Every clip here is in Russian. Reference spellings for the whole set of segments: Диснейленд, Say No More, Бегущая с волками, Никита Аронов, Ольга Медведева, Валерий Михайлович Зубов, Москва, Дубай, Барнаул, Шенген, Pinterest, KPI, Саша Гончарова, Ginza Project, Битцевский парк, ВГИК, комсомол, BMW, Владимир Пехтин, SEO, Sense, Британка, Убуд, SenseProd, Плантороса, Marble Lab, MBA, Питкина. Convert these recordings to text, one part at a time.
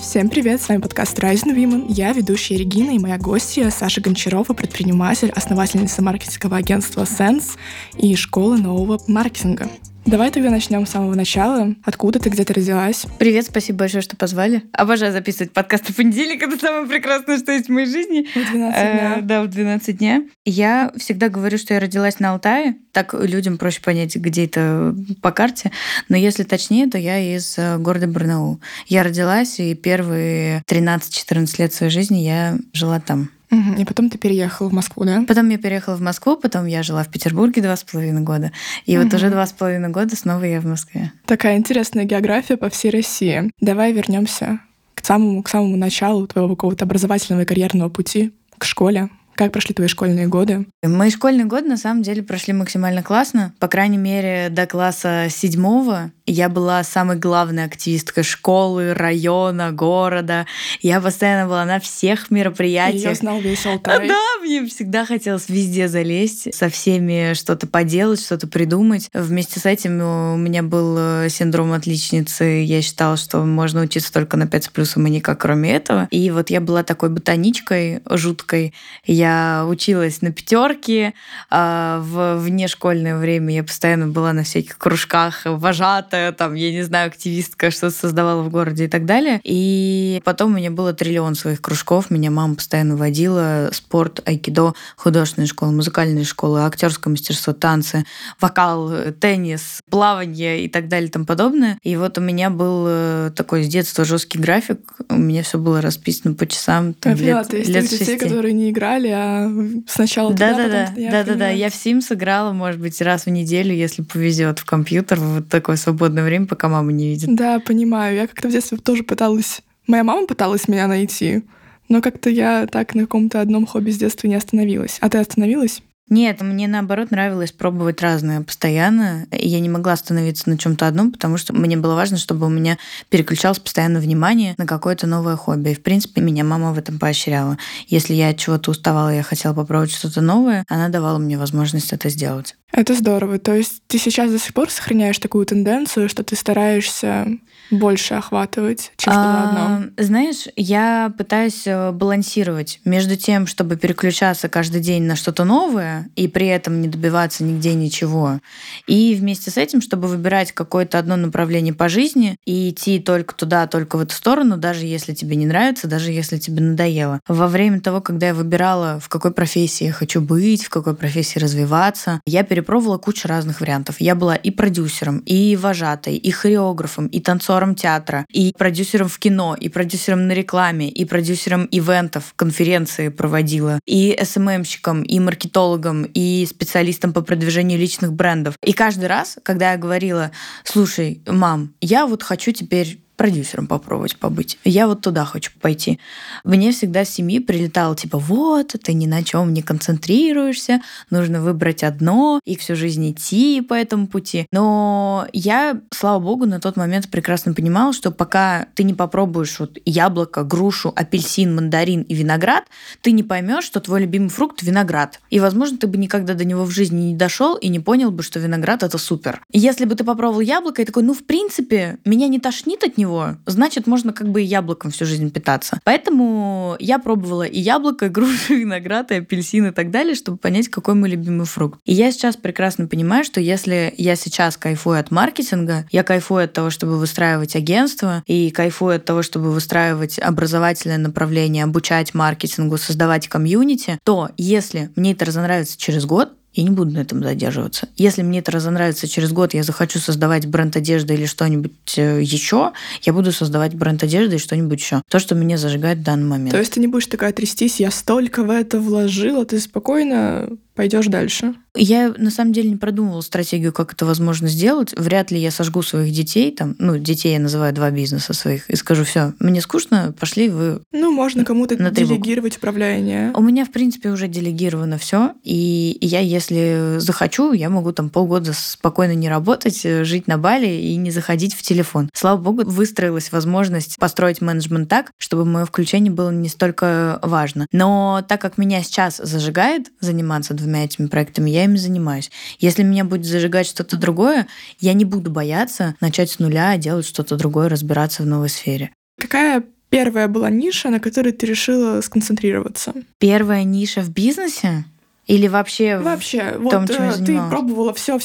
Всем привет, с вами подкаст Rising Women, я ведущая Регина и моя гостья Саша Гончарова, предприниматель, основательница маркетингового агентства Sense и школы нового маркетинга. Давай тогда начнем с самого начала. Откуда ты, где ты родилась? Привет, спасибо большое, что позвали. Обожаю записывать подкасты в понедельник, это самое прекрасное, что есть в моей жизни. В 12 дня. Да, в 12 дня. Я всегда говорю, что я родилась на Алтае, так людям проще понять, где это по карте, но если точнее, то я из города Барнаул. Я родилась, и первые 13-14 лет своей жизни я жила там. И потом ты переехала в Москву, да? Потом я переехала в Москву, потом я жила в Петербурге 2,5 года. И вот уже 2,5 года снова я в Москве. Такая интересная география по всей России. Давай вернемся к самому началу твоего какого-то образовательного и карьерного пути, к школе. Как прошли твои школьные годы? Мои школьные годы, на самом деле, прошли максимально классно. По крайней мере, до класса 7 я была самой главной активисткой школы, района, города. Я постоянно была на всех мероприятиях. Я знала весь Алтай. Да, мне всегда хотелось везде залезть, со всеми что-то поделать, что-то придумать. Вместе с этим у меня был синдром отличницы. Я считала, что можно учиться только на 5+, и никак кроме этого. И вот я была такой ботаничкой жуткой. Я училась на 5, в внешкольное время я постоянно была на всяких кружках, вожатая, там, я не знаю, активистка, что-то создавала в городе и так далее. И потом у меня было триллион своих кружков, меня мама постоянно водила: спорт, айкидо, художественная школа, музыкальная школа, актерское мастерство, танцы, вокал, теннис, плавание и так далее и тому подобное. И вот у меня был такой с детства жесткий график, у меня все было расписано по часам, там, лет 6. Детей, которые не играли, а сначала я в Sims играла, может быть, раз в неделю, если повезет, в компьютер, в вот такое свободное время, пока мама не видит. Да, понимаю. Я как-то в детстве тоже пыталась... Моя мама пыталась меня найти, но как-то я так на каком-то одном хобби с детства не остановилась. А ты остановилась? Нет, мне наоборот нравилось пробовать разное постоянно. Я не могла остановиться на чем-то одном, потому что мне было важно, чтобы у меня переключалось постоянно внимание на какое-то новое хобби. И, в принципе, меня мама в этом поощряла. Если я от чего-то уставала, я хотела попробовать что-то новое, она давала мне возможность это сделать. Это здорово. То есть ты сейчас до сих пор сохраняешь такую тенденцию, что ты стараешься больше охватывать, чем что-то одно? Знаешь, я пытаюсь балансировать между тем, чтобы переключаться каждый день на что-то новое и при этом не добиваться нигде ничего. И вместе с этим, чтобы выбирать какое-то одно направление по жизни и идти только туда, только в эту сторону, даже если тебе не нравится, даже если тебе надоело. Во время того, когда я выбирала, в какой профессии я хочу быть, в какой профессии развиваться, я перепробовала кучу разных вариантов. Я была и продюсером, и вожатой, и хореографом, и танцором театра, и продюсером в кино, и продюсером на рекламе, и продюсером ивентов, конференции проводила, и SMM-щиком, и маркетологом, и специалистом по продвижению личных брендов. И каждый раз, когда я говорила: слушай, мам, я вот хочу теперь продюсером попробовать побыть. Я вот туда хочу пойти. Мне всегда с семьи прилетало типа: вот, ты ни на чем не концентрируешься, нужно выбрать одно и всю жизнь идти по этому пути. Но я, слава богу, на тот момент прекрасно понимала, что пока ты не попробуешь вот яблоко, грушу, апельсин, мандарин и виноград, ты не поймешь, что твой любимый фрукт — виноград. И, возможно, ты бы никогда до него в жизни не дошел и не понял бы, что виноград — это супер. Если бы ты попробовал яблоко и такой: ну, в принципе, меня не тошнит от него, значит, можно как бы и яблоком всю жизнь питаться. Поэтому я пробовала и яблоко, и грушу, и виноград, и апельсин, и так далее, чтобы понять, какой мой любимый фрукт. И я сейчас прекрасно понимаю, что если я сейчас кайфую от маркетинга, я кайфую от того, чтобы выстраивать агентство, и кайфую от того, чтобы выстраивать образовательное направление, обучать маркетингу, создавать комьюнити, то если мне это разонравится через год, я не буду на этом задерживаться. Если мне это разонравится через год, я захочу создавать бренд одежды или что-нибудь еще, я буду создавать бренд одежды и что-нибудь еще. То, что меня зажигает в данный момент. То есть ты не будешь такая трястись: я столько в это вложила, ты спокойно пойдешь дальше? Я, на самом деле, не продумывала стратегию, как это возможно сделать. Вряд ли я сожгу своих детей, там, ну, детей я называю 2 бизнеса своих, и скажу: все, мне скучно, пошли вы. Ну, можно кому-то делегировать управление. У меня, в принципе, уже делегировано все, и я, если захочу, я могу там полгода спокойно не работать, жить на Бали и не заходить в телефон. Слава богу, выстроилась возможность построить менеджмент так, чтобы мое включение было не столько важно. Но так как меня сейчас зажигает заниматься двумя этими проектами, я ими занимаюсь. Если меня будет зажигать что-то другое, я не буду бояться начать с нуля, делать что-то другое, разбираться в новой сфере. Какая первая была ниша, на которой ты решила сконцентрироваться? Первая ниша в бизнесе? Или вообще в том, вот, чем я занималась? Ты пробовала все,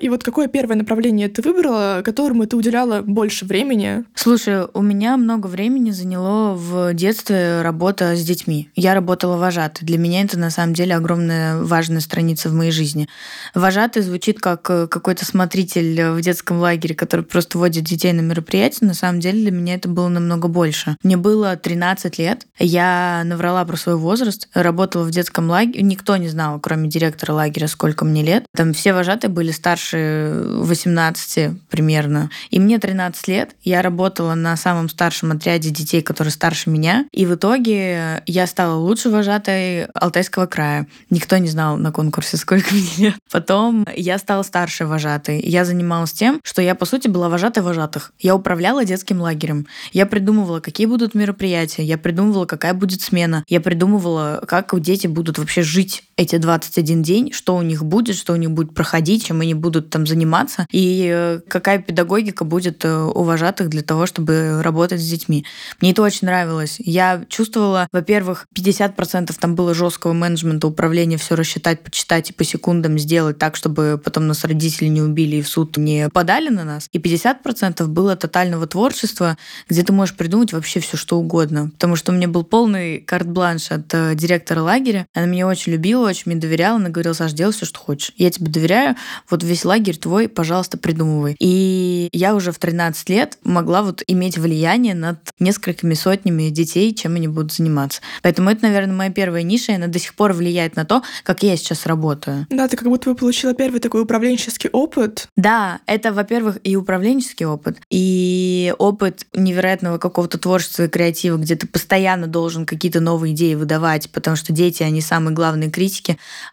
и вот какое первое направление ты выбрала, которому ты уделяла больше времени? Слушай, у меня много времени заняло в детстве работа с детьми. Я работала вожатой. Для меня это, на самом деле, огромная важная страница в моей жизни. Вожатый звучит как какой-то смотритель в детском лагере, который просто водит детей на мероприятия. На самом деле, для меня это было намного больше. Мне было 13 лет. Я наврала про свой возраст. Работала в детском лагере. Никто не знала, кроме директора лагеря, сколько мне лет. Там все вожатые были старше 18 примерно. И мне 13 лет. Я работала на самом старшем отряде детей, которые старше меня. И в итоге я стала лучшей вожатой Алтайского края. Никто не знал на конкурсе, сколько мне лет. Потом я стала старшей вожатой. Я занималась тем, что я, по сути, была вожатой вожатых. Я управляла детским лагерем. Я придумывала, какие будут мероприятия. Я придумывала, какая будет смена. Я придумывала, как дети будут вообще жить эти 21 день, что у них будет проходить, чем они будут там заниматься, и какая педагогика будет у вожатых для того, чтобы работать с детьми. Мне это очень нравилось. Я чувствовала, во-первых, 50% там было жесткого менеджмента, управления, все рассчитать, почитать и по секундам сделать так, чтобы потом нас родители не убили и в суд не подали на нас. И 50% было тотального творчества, где ты можешь придумать вообще все, что угодно. Потому что у меня был полный карт-бланш от директора лагеря. Она меня очень любила, очень мне доверяла. Она говорила: Саш, делай все, что хочешь. Я тебе доверяю. Вот весь лагерь твой, пожалуйста, придумывай. И я уже в 13 лет могла вот иметь влияние над несколькими сотнями детей, чем они будут заниматься. Поэтому это, наверное, моя первая ниша, и она до сих пор влияет на то, как я сейчас работаю. Да, ты как будто бы получила первый такой управленческий опыт. Да, это, во-первых, и управленческий опыт, и опыт невероятного какого-то творчества и креатива, где ты постоянно должен какие-то новые идеи выдавать, потому что дети, они самые главные критики,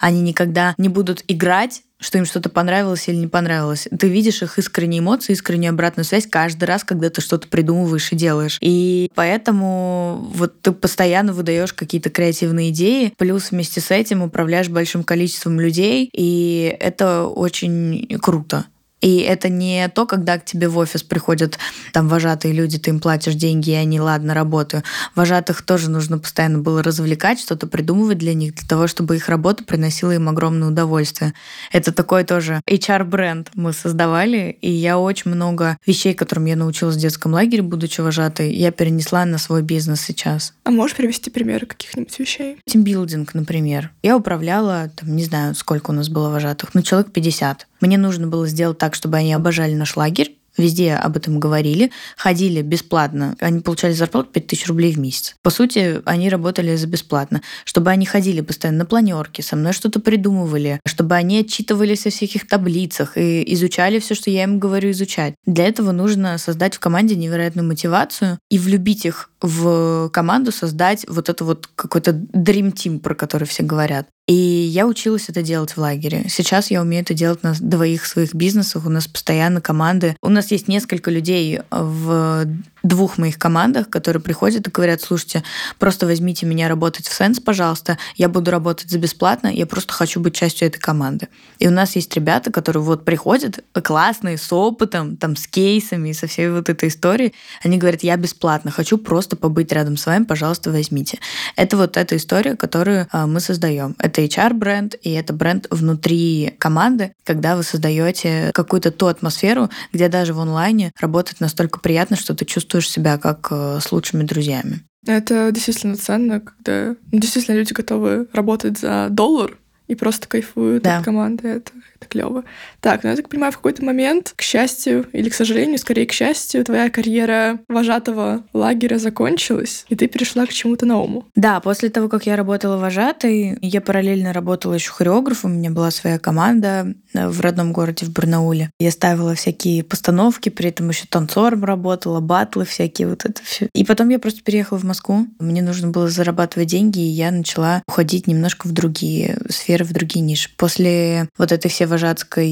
они никогда не будут играть, что им что-то понравилось или не понравилось. Ты видишь их искренние эмоции, искреннюю обратную связь каждый раз, когда ты что-то придумываешь и делаешь. И поэтому вот ты постоянно выдаешь какие-то креативные идеи, плюс вместе с этим управляешь большим количеством людей, и это очень круто. И это не то, когда к тебе в офис приходят там вожатые люди, ты им платишь деньги, и они, ладно, работаю. Вожатых тоже нужно постоянно было развлекать, что-то придумывать для них, для того, чтобы их работа приносила им огромное удовольствие. Это такой тоже HR-бренд мы создавали, и я очень много вещей, которым я научилась в детском лагере, будучи вожатой, я перенесла на свой бизнес сейчас. А можешь привести примеры каких-нибудь вещей? Тимбилдинг, например. Я управляла, там, не знаю, сколько у нас было вожатых, но человек 50. Мне нужно было сделать так, чтобы они обожали наш лагерь, везде об этом говорили, ходили бесплатно. Они получали зарплату 5000 рублей в месяц. По сути, они работали за бесплатно. Чтобы они ходили постоянно на планерки, со мной что-то придумывали, чтобы они отчитывались о всяких таблицах и изучали все, что я им говорю изучать. Для этого нужно создать в команде невероятную мотивацию и влюбить их в команду, создать вот это вот какой-то dream team, про который все говорят. И я училась это делать в лагере. Сейчас я умею это делать на двоих своих бизнесах. У нас постоянно команды. У нас есть несколько людей в двух моих командах, которые приходят и говорят: слушайте, просто возьмите меня работать в Sense, пожалуйста. Я буду работать за бесплатно. Я просто хочу быть частью этой команды. И у нас есть ребята, которые вот приходят классные, с опытом, там, с кейсами и со всей вот этой историей. Они говорят: я бесплатно хочу просто побыть рядом с вами, пожалуйста, возьмите. Это вот эта история, которую мы создаем. Это HR-бренд, и это бренд внутри команды, когда вы создаете какую-то ту атмосферу, где даже в онлайне работать настолько приятно, что ты чувствуешь себя как с лучшими друзьями. Это действительно ценно, когда действительно люди готовы работать за $1 и просто кайфуют, да, от команды. Это клево. Так, ну я так понимаю, в какой-то момент, к счастью или к сожалению, скорее к счастью, твоя карьера вожатого лагеря закончилась, и ты перешла к чему-то новому. Да, после того, как я работала вожатой, я параллельно работала еще хореографом, у меня была своя команда в родном городе, в Барнауле. Я ставила всякие постановки, при этом еще танцором работала, батлы всякие, вот это все. И потом я просто переехала в Москву. Мне нужно было зарабатывать деньги, и я начала уходить немножко в другие сферы, в другие ниши. После вот этой всей вожатской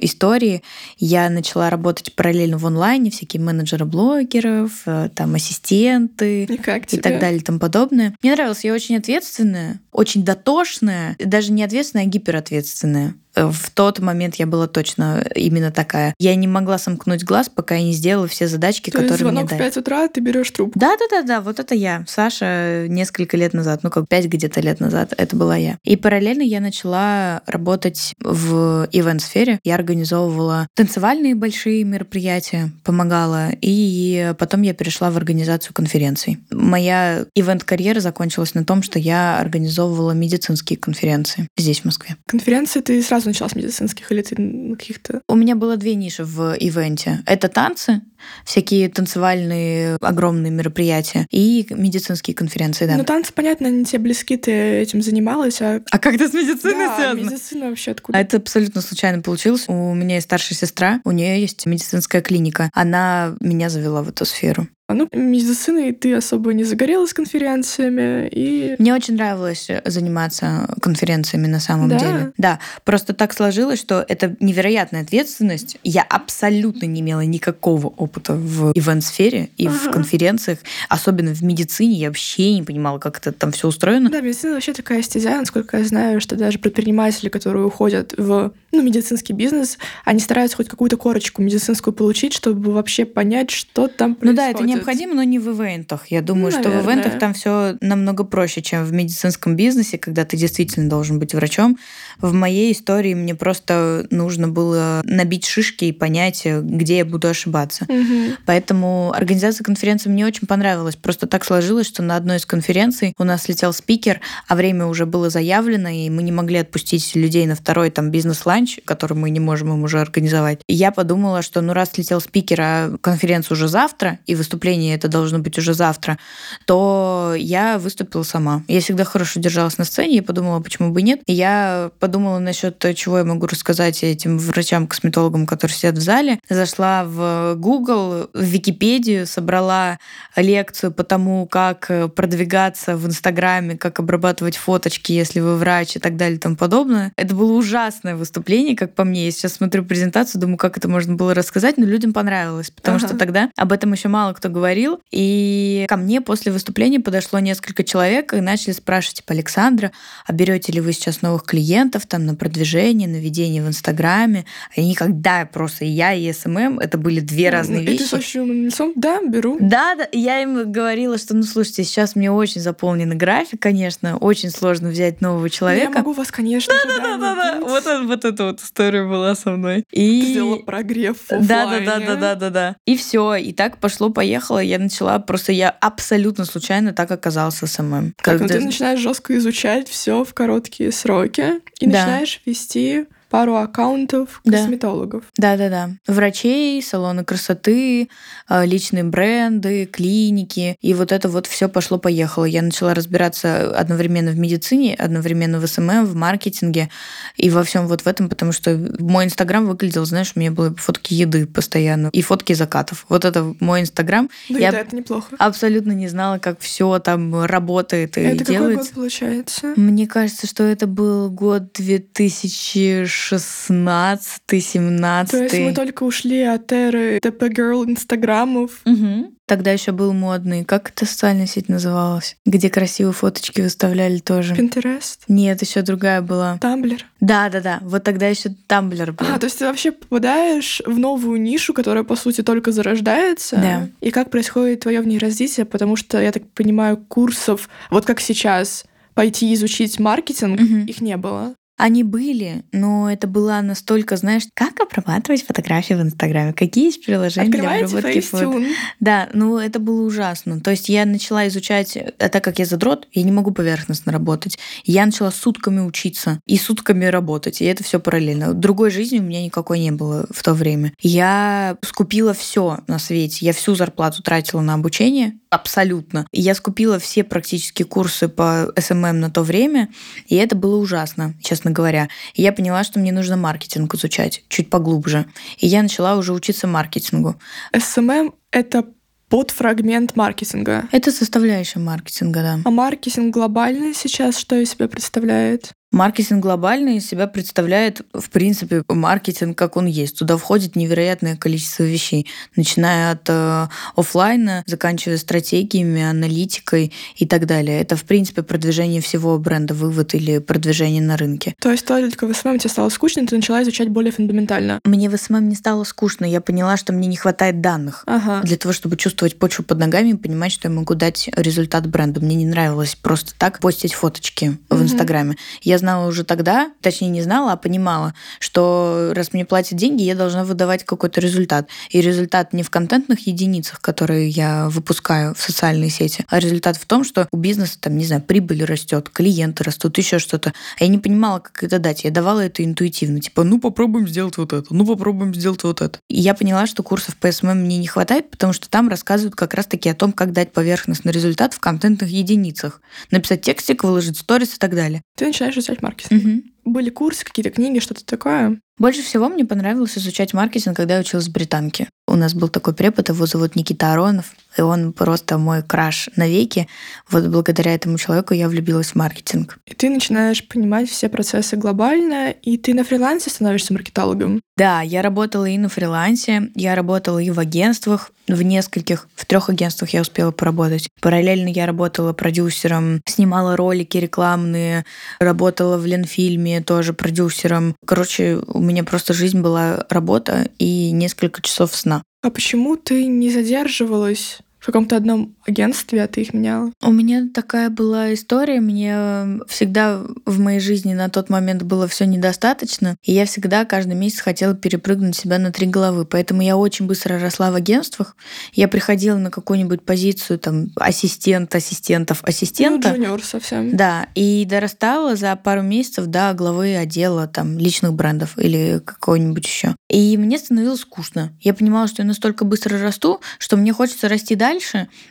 истории я начала работать параллельно в онлайне, всякие менеджеры блогеров, там ассистенты и так далее, и тому подобное. Мне нравилось, я очень ответственная, очень дотошная, даже не ответственная, а гиперответственная. В тот момент я была точно именно такая. Я не могла сомкнуть глаз, пока я не сделала все задачки, то которые мне дали. То есть звонок в 5 утра, ты берешь трубку? Да, вот это я. Саша несколько лет назад, 5 где-то лет назад, это была я. И параллельно я начала работать в ивент-сфере. Я организовывала танцевальные большие мероприятия, помогала, и потом я перешла в организацию конференций. Моя ивент-карьера закончилась на том, что я организовывала медицинские конференции здесь, в Москве. Конференции ты сразу начала с медицинских или ты каких-то? У меня было 2 ниши в ивенте. Это танцы, всякие танцевальные огромные мероприятия и медицинские конференции, да. Ну, танцы, понятно, они тебе близки, ты этим занималась, а... А как ты с медициной связана? Медицина вообще откуда? А это абсолютно случайно получилось. У меня есть старшая сестра, у нее есть медицинская клиника. Она меня завела в эту сферу. Медициной ты особо не загорелась конференциями и... Мне очень нравилось заниматься конференциями на самом деле. Да, просто так сложилось, что это невероятная ответственность. Я абсолютно не имела никакого опыта в ивент-сфере и в конференциях, особенно в медицине. Я вообще не понимала, как это там все устроено. Да, медицина вообще такая стезя, насколько я знаю, что даже предприниматели, которые уходят в медицинский бизнес, они стараются хоть какую-то корочку медицинскую получить, чтобы вообще понять, что там происходит. Ну да, это необходимо, но не в ивентах. Я думаю, что в ивентах там все намного проще, чем в медицинском бизнесе, когда ты действительно должен быть врачом. В моей истории мне просто нужно было набить шишки и понять, где я буду ошибаться. Угу. Поэтому организация конференции мне очень понравилась. Просто так сложилось, что на одной из конференций у нас летел спикер, а время уже было заявлено, и мы не могли отпустить людей на второй бизнес-ланч, который мы не можем им уже организовать. И я подумала, что раз летел спикер, а конференция уже завтра, и выступление это должно быть уже завтра, то я выступила сама. Я всегда хорошо держалась на сцене, я подумала, почему бы и нет. И я подумала насчет того, чего я могу рассказать этим врачам-косметологам, которые сидят в зале. Зашла в Google, в Википедию, собрала лекцию по тому, как продвигаться в Инстаграме, как обрабатывать фоточки, если вы врач и так далее и тому подобное. Это было ужасное выступление, как по мне. Я сейчас смотрю презентацию, думаю, как это можно было рассказать, но людям понравилось, потому что тогда об этом еще мало кто говорил. И ко мне после выступления подошло несколько человек и начали спрашивать, Александра, а берете ли вы сейчас новых клиентов там на продвижение, на ведение в Инстаграме? И никогда просто я и SMM, это были 2 разные вещи. И ты с общим лицом? Да, беру. Да, я им говорила, что, слушайте, сейчас мне очень заполнен график, конечно, очень сложно взять нового человека. Я могу вас, конечно, Вот эта история была со мной. Ты сделала прогрев в офлайне. Да. И все, и так пошло-поехало, я начала, просто я абсолютно случайно так оказалась в SMM. Ты начинаешь жестко изучать все в короткие сроки и начинаешь вести пару аккаунтов косметологов. Да. Врачей, салоны красоты, личные бренды, клиники. И это все пошло-поехало. Я начала разбираться одновременно в медицине, одновременно в СММ, в маркетинге и во всем в этом, потому что мой Инстаграм выглядел, у меня были фотки еды постоянно и фотки закатов. Это мой Инстаграм. Да, это неплохо. Абсолютно не знала, как все там работает и делается. Это какой год получается? Мне кажется, что это был год 2006. 16-17. То есть мы только ушли от эры ТП-герл инстаграмов. Тогда еще был модный. Как эта социальная сеть называлась? Где красивые фоточки выставляли тоже. Pinterest? Нет, еще другая была. Тамблер? Да. Тогда еще Тамблер был. То есть ты вообще попадаешь в новую нишу, которая, по сути, только зарождается? Да. И как происходит твое в ней развитие? Потому что, я так понимаю, курсов, как сейчас, пойти изучить маркетинг, их не было. Они были, но это была настолько, как обрабатывать фотографии в Инстаграме, какие есть приложения для обработки фото. Да, это было ужасно. То есть я начала изучать, а так как я задрот, я не могу поверхностно работать. Я начала сутками учиться и сутками работать, и это все параллельно. Другой жизни у меня никакой не было в то время. Я скупила все на свете, я всю зарплату тратила на обучение, абсолютно. Я скупила все практически курсы по SMM на то время, и это было ужасно, честно говоря. И я поняла, что мне нужно маркетинг изучать чуть поглубже. И я начала уже учиться маркетингу. SMM — это подфрагмент маркетинга? Это составляющая маркетинга, да. А маркетинг глобальный сейчас что из себя представляет? Маркетинг глобальный из себя представляет, в принципе, маркетинг, как он есть. Туда входит невероятное количество вещей, начиная от офлайна, заканчивая стратегиями, аналитикой и так далее. Это, в принципе, продвижение всего бренда, вывод или продвижение на рынке. То есть только в СММ тебе стало скучно, ты начала изучать более фундаментально. Мне в СММ не стало скучно, я поняла, что мне не хватает данных для того, чтобы чувствовать почву под ногами и понимать, что я могу дать результат бренду. Мне не нравилось просто так постить фоточки в Инстаграме. Я знала уже тогда, точнее не знала, а понимала, что раз мне платят деньги, я должна выдавать какой-то результат. И результат не в контентных единицах, которые я выпускаю в социальные сети, а результат в том, что у бизнеса, там, не знаю, прибыль растет, клиенты растут, еще что-то. А я не понимала, как это дать. Я давала это интуитивно. Типа, ну попробуем сделать вот это, ну попробуем сделать вот это. И я поняла, что курсов по СММ мне не хватает, потому что там рассказывают как раз-таки о том, как дать поверхностный результат в контентных единицах. Написать текстик, выложить сторис и так далее. Ты начинаешь изучать маркетинг. Были курсы, какие-то книги, что-то такое? Больше всего мне понравилось изучать маркетинг, когда я училась в Британке. У нас был такой препод, его зовут Никита Аронов, и он просто мой краш навеки. Вот благодаря этому человеку я влюбилась в маркетинг. И ты начинаешь понимать все процессы глобально, и ты на фрилансе становишься маркетологом? Да, я работала и на фрилансе, я работала и в агентствах, в 3 агентствах я успела поработать. Параллельно я работала продюсером, снимала ролики рекламные, работала в Ленфильме тоже продюсером. Короче, у меня просто жизнь была работа и несколько часов сна. А почему ты не задерживалась в каком-то одном агентстве, а ты их меняла? У меня такая была история. Мне всегда в моей жизни на тот момент было все недостаточно, и я всегда каждый месяц хотела перепрыгнуть себя на 3 головы. Поэтому я очень быстро росла в агентствах. Я приходила на какую-нибудь позицию, там, ассистент, ассистента. Ну, джуниор совсем. Да, и дорастала за пару месяцев до главы отдела, там, личных брендов или какого-нибудь еще. И мне становилось скучно. Я понимала, что я настолько быстро расту, что мне хочется расти дальше,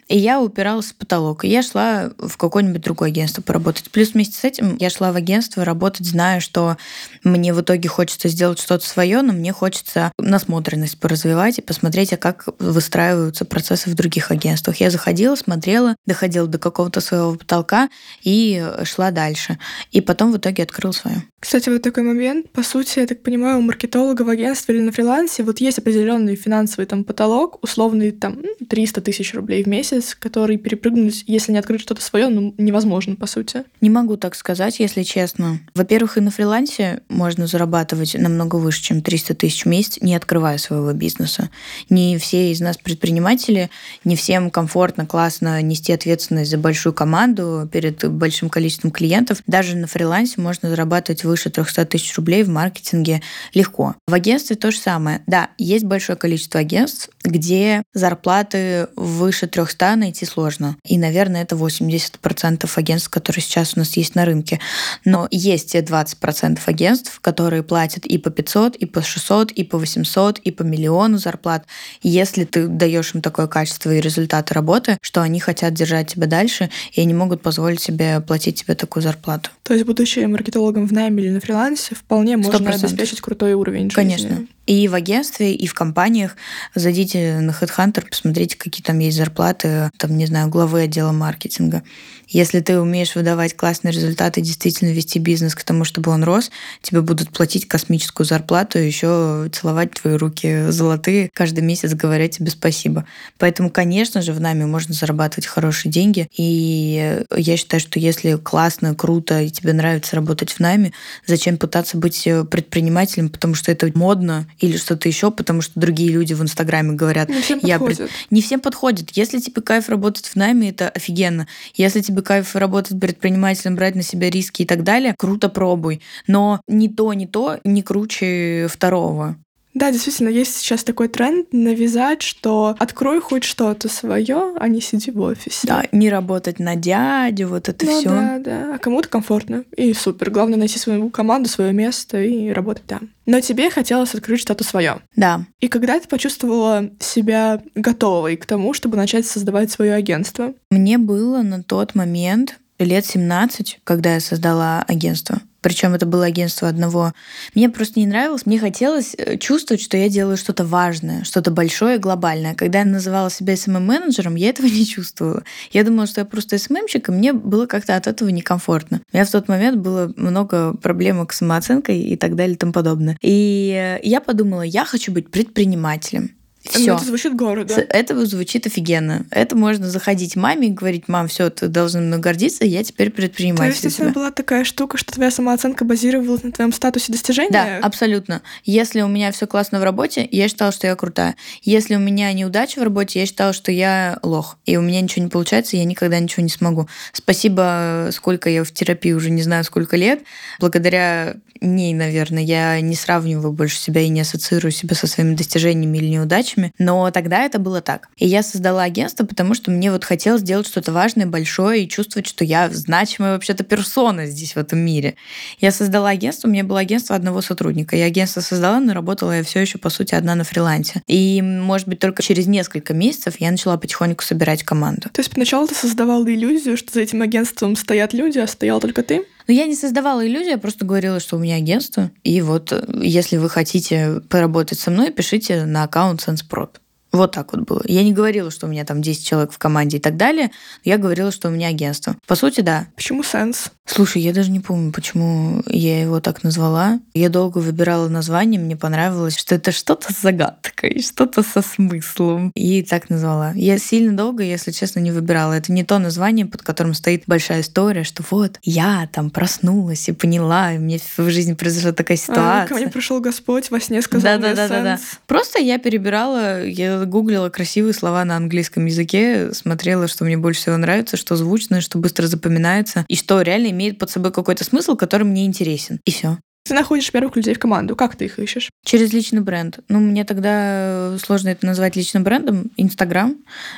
и я упиралась в потолок. И я шла в какое-нибудь другое агентство поработать. Плюс вместе с этим я шла в агентство работать, зная, что мне в итоге хочется сделать что-то свое, но мне хочется насмотренность поразвивать и посмотреть, как выстраиваются процессы в других агентствах. Я заходила, смотрела, доходила до какого-то своего потолка и шла дальше. И потом в итоге открыла свою. Кстати, вот такой момент. По сути, я так понимаю, у маркетолога в агентстве или на фрилансе вот есть определенный финансовый там потолок, условный там 300 тысяч рублей в месяц, который перепрыгнуть, если не открыть что-то свое, ну, невозможно, по сути. Не могу так сказать, если честно. Во-первых, и на фрилансе можно зарабатывать намного выше, чем 300 тысяч в месяц, не открывая своего бизнеса. Не все из нас предприниматели, не всем комфортно, классно нести ответственность за большую команду перед большим количеством клиентов. Даже на фрилансе можно зарабатывать выше 300 тысяч рублей в маркетинге легко. В агентстве то же самое. Да, есть большое количество агентств, где зарплаты выше 300 найти сложно. И, наверное, это 80% агентств, которые сейчас у нас есть на рынке. Но есть те 20% агентств, которые платят и по 500, и по 600, и по 800, и по миллиону зарплат. Если ты даешь им такое качество и результаты работы, что они хотят держать тебя дальше, и они могут позволить себе платить тебе такую зарплату. То есть, будучи маркетологом в найме или на фрилансе, вполне можно обеспечить крутой уровень жизни. Конечно. И в агентстве, и в компаниях. Зайдите на HeadHunter, посмотрите, какие там есть зарплаты, там, не знаю, главы отдела маркетинга. Если ты умеешь выдавать классные результаты, действительно вести бизнес к тому, чтобы он рос, тебе будут платить космическую зарплату и еще целовать твои руки золотые, каждый месяц говоря тебе спасибо. Поэтому, конечно же, в найме можно зарабатывать хорошие деньги. И я считаю, что если классно, круто и тебе нравится работать в найме, зачем пытаться быть предпринимателем, потому что это модно или что-то еще, потому что другие люди в Инстаграме говорят... Не всем подходит. Если тебе кайф работать в найме, это офигенно. Если тебе кайф работать предпринимателем, брать на себя риски и так далее, круто, пробуй. Но не то не круче второго. Да, действительно, есть сейчас такой тренд навязать, что открой хоть что-то свое, а не сиди в офисе. Да, не работать на дядю, вот это все. Да. А кому-то комфортно. И супер. Главное найти свою команду, свое место и работать там. Но тебе хотелось открыть что-то свое. Да. И когда ты почувствовала себя готовой к тому, чтобы начать создавать свое агентство? Мне было на тот момент лет 17, когда я создала агентство. Причем это было агентство одного. Мне просто не нравилось. Мне хотелось чувствовать, что я делаю что-то важное, что-то большое, глобальное. Когда я называла себя SMM-менеджером, я этого не чувствовала. Я думала, что я просто SMM-щик, и мне было как-то от этого некомфортно. У меня в тот момент было много проблем с самооценкой и так далее и тому подобное. И я подумала, я хочу быть предпринимателем. Все. Это звучит гордо, да? Это звучит офигенно. Это можно заходить маме и говорить: мам, все, ты должна мной гордиться, я теперь предприниматель. То есть у тебя была такая штука, что твоя самооценка базировалась на твоем статусе достижения? Да, абсолютно. Если у меня все классно в работе, я считала, что я крутая. Если у меня неудача в работе, я считала, что я лох. И у меня ничего не получается, я никогда ничего не смогу. Спасибо, сколько я в терапии, уже не знаю, сколько лет. Благодаря ней, наверное, я не сравниваю больше себя и не ассоциирую себя со своими достижениями или неудачами. Но тогда это было так. И я создала агентство, потому что мне вот хотелось сделать что-то важное, большое и чувствовать, что я значимая вообще-то персона здесь, в этом мире. Я создала агентство, у меня было агентство одного сотрудника. Я агентство создала, но работала я все еще, по сути, одна на фрилансе. И, может быть, только через несколько месяцев я начала потихоньку собирать команду. То есть поначалу ты создавала иллюзию, что за этим агентством стоят люди, а стояла только ты? Но я не создавала иллюзий, я просто говорила, что у меня агентство. И вот, если вы хотите поработать со мной, пишите на аккаунт SenseProd. Вот так вот было. Я не говорила, что у меня там 10 человек в команде и так далее. Я говорила, что у меня агентство. По сути, да. Почему Sense? Слушай, я даже не помню, почему я его так назвала. Я долго выбирала название, мне понравилось, что это что-то с загадкой, что-то со смыслом. И так назвала. Я сильно долго, если честно, не выбирала. Это не то название, под которым стоит большая история, что вот, я там проснулась и поняла, и мне в жизни произошла такая ситуация. Ко мне пришел Господь, во сне сказал мне Sense. Да. Просто я перебирала, я гуглила красивые слова на английском языке, смотрела, что мне больше всего нравится, что звучно, что быстро запоминается, и что реально имеет под собой какой-то смысл, который мне интересен. И все. Ты находишь первых людей в команду. Как ты их ищешь? Через личный бренд. Ну, мне тогда сложно это назвать личным брендом. Инстаграм.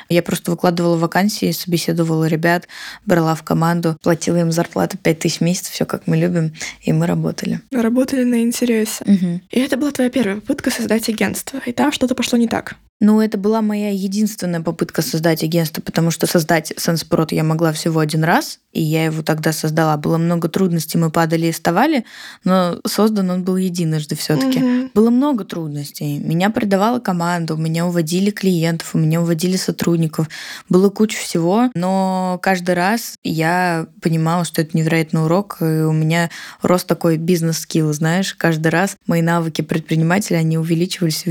Я просто выкладывала вакансии, собеседовала ребят, брала в команду, платила им зарплату 5000 в месяц, все как мы любим, и мы работали. Работали на интересе. Угу. И это была твоя первая попытка создать агентство. И там что-то пошло не так. Ну, это была моя единственная попытка создать агентство, потому что создать SenseProd я могла всего один раз, и я его тогда создала. Было много трудностей, мы падали и вставали, но создан он был единожды все-таки. Угу. Было много трудностей. Меня предавала команда, у меня уводили клиентов, у меня уводили сотрудников. Было куча всего, но каждый раз я понимала, что это невероятный урок, и у меня рос такой бизнес-скилл, знаешь. Каждый раз мои навыки предпринимателя, они увеличивались,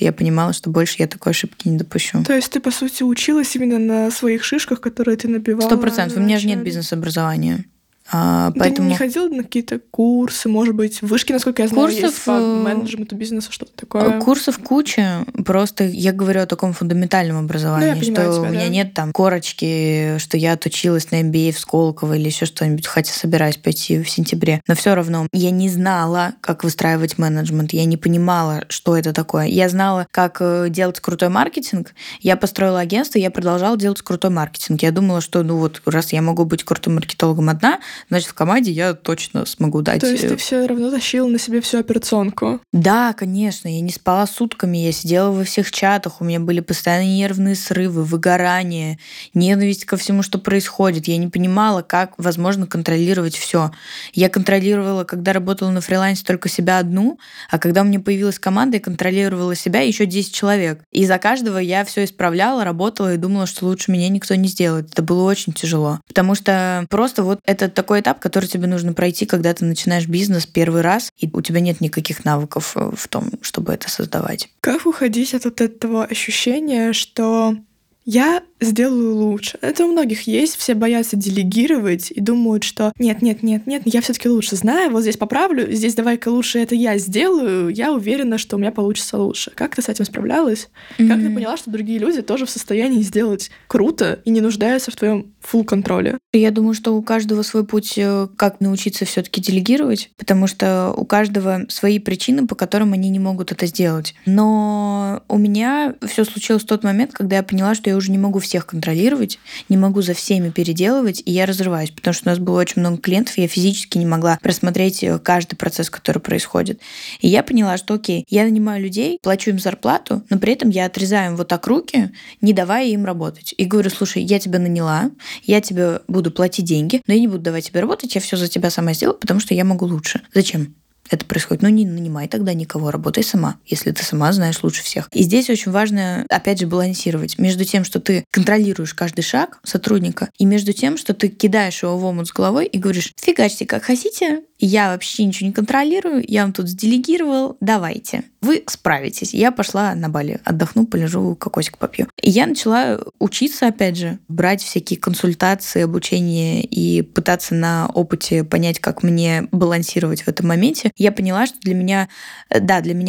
и я понимала, что больше я такой ошибки не допущу. То есть ты, по сути, училась именно на своих шишках, которые ты набивала? 100%. У меня же нет бизнес-образования. Поэтому... Ты не ходила на какие-то курсы, может быть, вышки, насколько я знаю, есть по менеджменту бизнеса, что-то такое? Курсов куча, просто я говорю о таком фундаментальном образовании, ну, что тебя, у меня нет там корочки, что я отучилась на MBA в Сколково или еще что-нибудь, хотя собираюсь пойти в сентябре. Но все равно я не знала, как выстраивать менеджмент, я не понимала, что это такое. Я знала, как делать крутой маркетинг, я построила агентство, я продолжала делать крутой маркетинг. Я думала, что ну вот, раз я могу быть крутым маркетологом одна, значит, в команде я точно смогу дать. То есть ты все равно тащила на себе всю операционку? Да, конечно. Я не спала сутками, я сидела во всех чатах, у меня были постоянные нервные срывы, выгорание, ненависть ко всему, что происходит. Я не понимала, как возможно контролировать все. Я контролировала, когда работала на фрилансе, только себя одну, а когда у меня появилась команда, я контролировала себя еще 10 человек. И за каждого я все исправляла, работала и думала, что лучше меня никто не сделает. Это было очень тяжело. Потому что просто вот этот такой этап, который тебе нужно пройти, когда ты начинаешь бизнес первый раз, и у тебя нет никаких навыков в том, чтобы это создавать. Как уходить от вот этого ощущения, что я сделаю лучше? Это у многих есть, все боятся делегировать и думают, что нет, я все-таки лучше знаю, вот здесь поправлю, здесь давай-ка лучше это я сделаю, я уверена, что у меня получится лучше. Как ты с этим справлялась? Mm-hmm. Как ты поняла, что другие люди тоже в состоянии сделать круто и не нуждаются в твоем фулл-контроле? Я думаю, что у каждого свой путь, как научиться все-таки делегировать, потому что у каждого свои причины, по которым они не могут это сделать. Но у меня все случилось в тот момент, когда я поняла, что я уже не могу всех контролировать, не могу за всеми переделывать, и я разрываюсь, потому что у нас было очень много клиентов, я физически не могла просмотреть каждый процесс, который происходит. И я поняла, что окей, я нанимаю людей, плачу им зарплату, но при этом я отрезаю им вот так руки, не давая им работать. И говорю, слушай, я тебя наняла, я тебе буду платить деньги, но я не буду давать тебе работать, я все за тебя сама сделаю, потому что я могу лучше. Зачем это происходит? Ну, не нанимай тогда никого, работай сама, если ты сама знаешь лучше всех. И здесь очень важно, опять же, балансировать между тем, что ты контролируешь каждый шаг сотрудника, и между тем, что ты кидаешь его в омут с головой и говоришь, фигачьте как хотите, я вообще ничего не контролирую, я вам тут делегировал, давайте. Вы справитесь. Я пошла на Бали, отдохну, полежу, кокосик попью. И я начала учиться, опять же, брать всякие консультации, обучение и пытаться на опыте понять, как мне балансировать в этом моменте. Я поняла, что для меня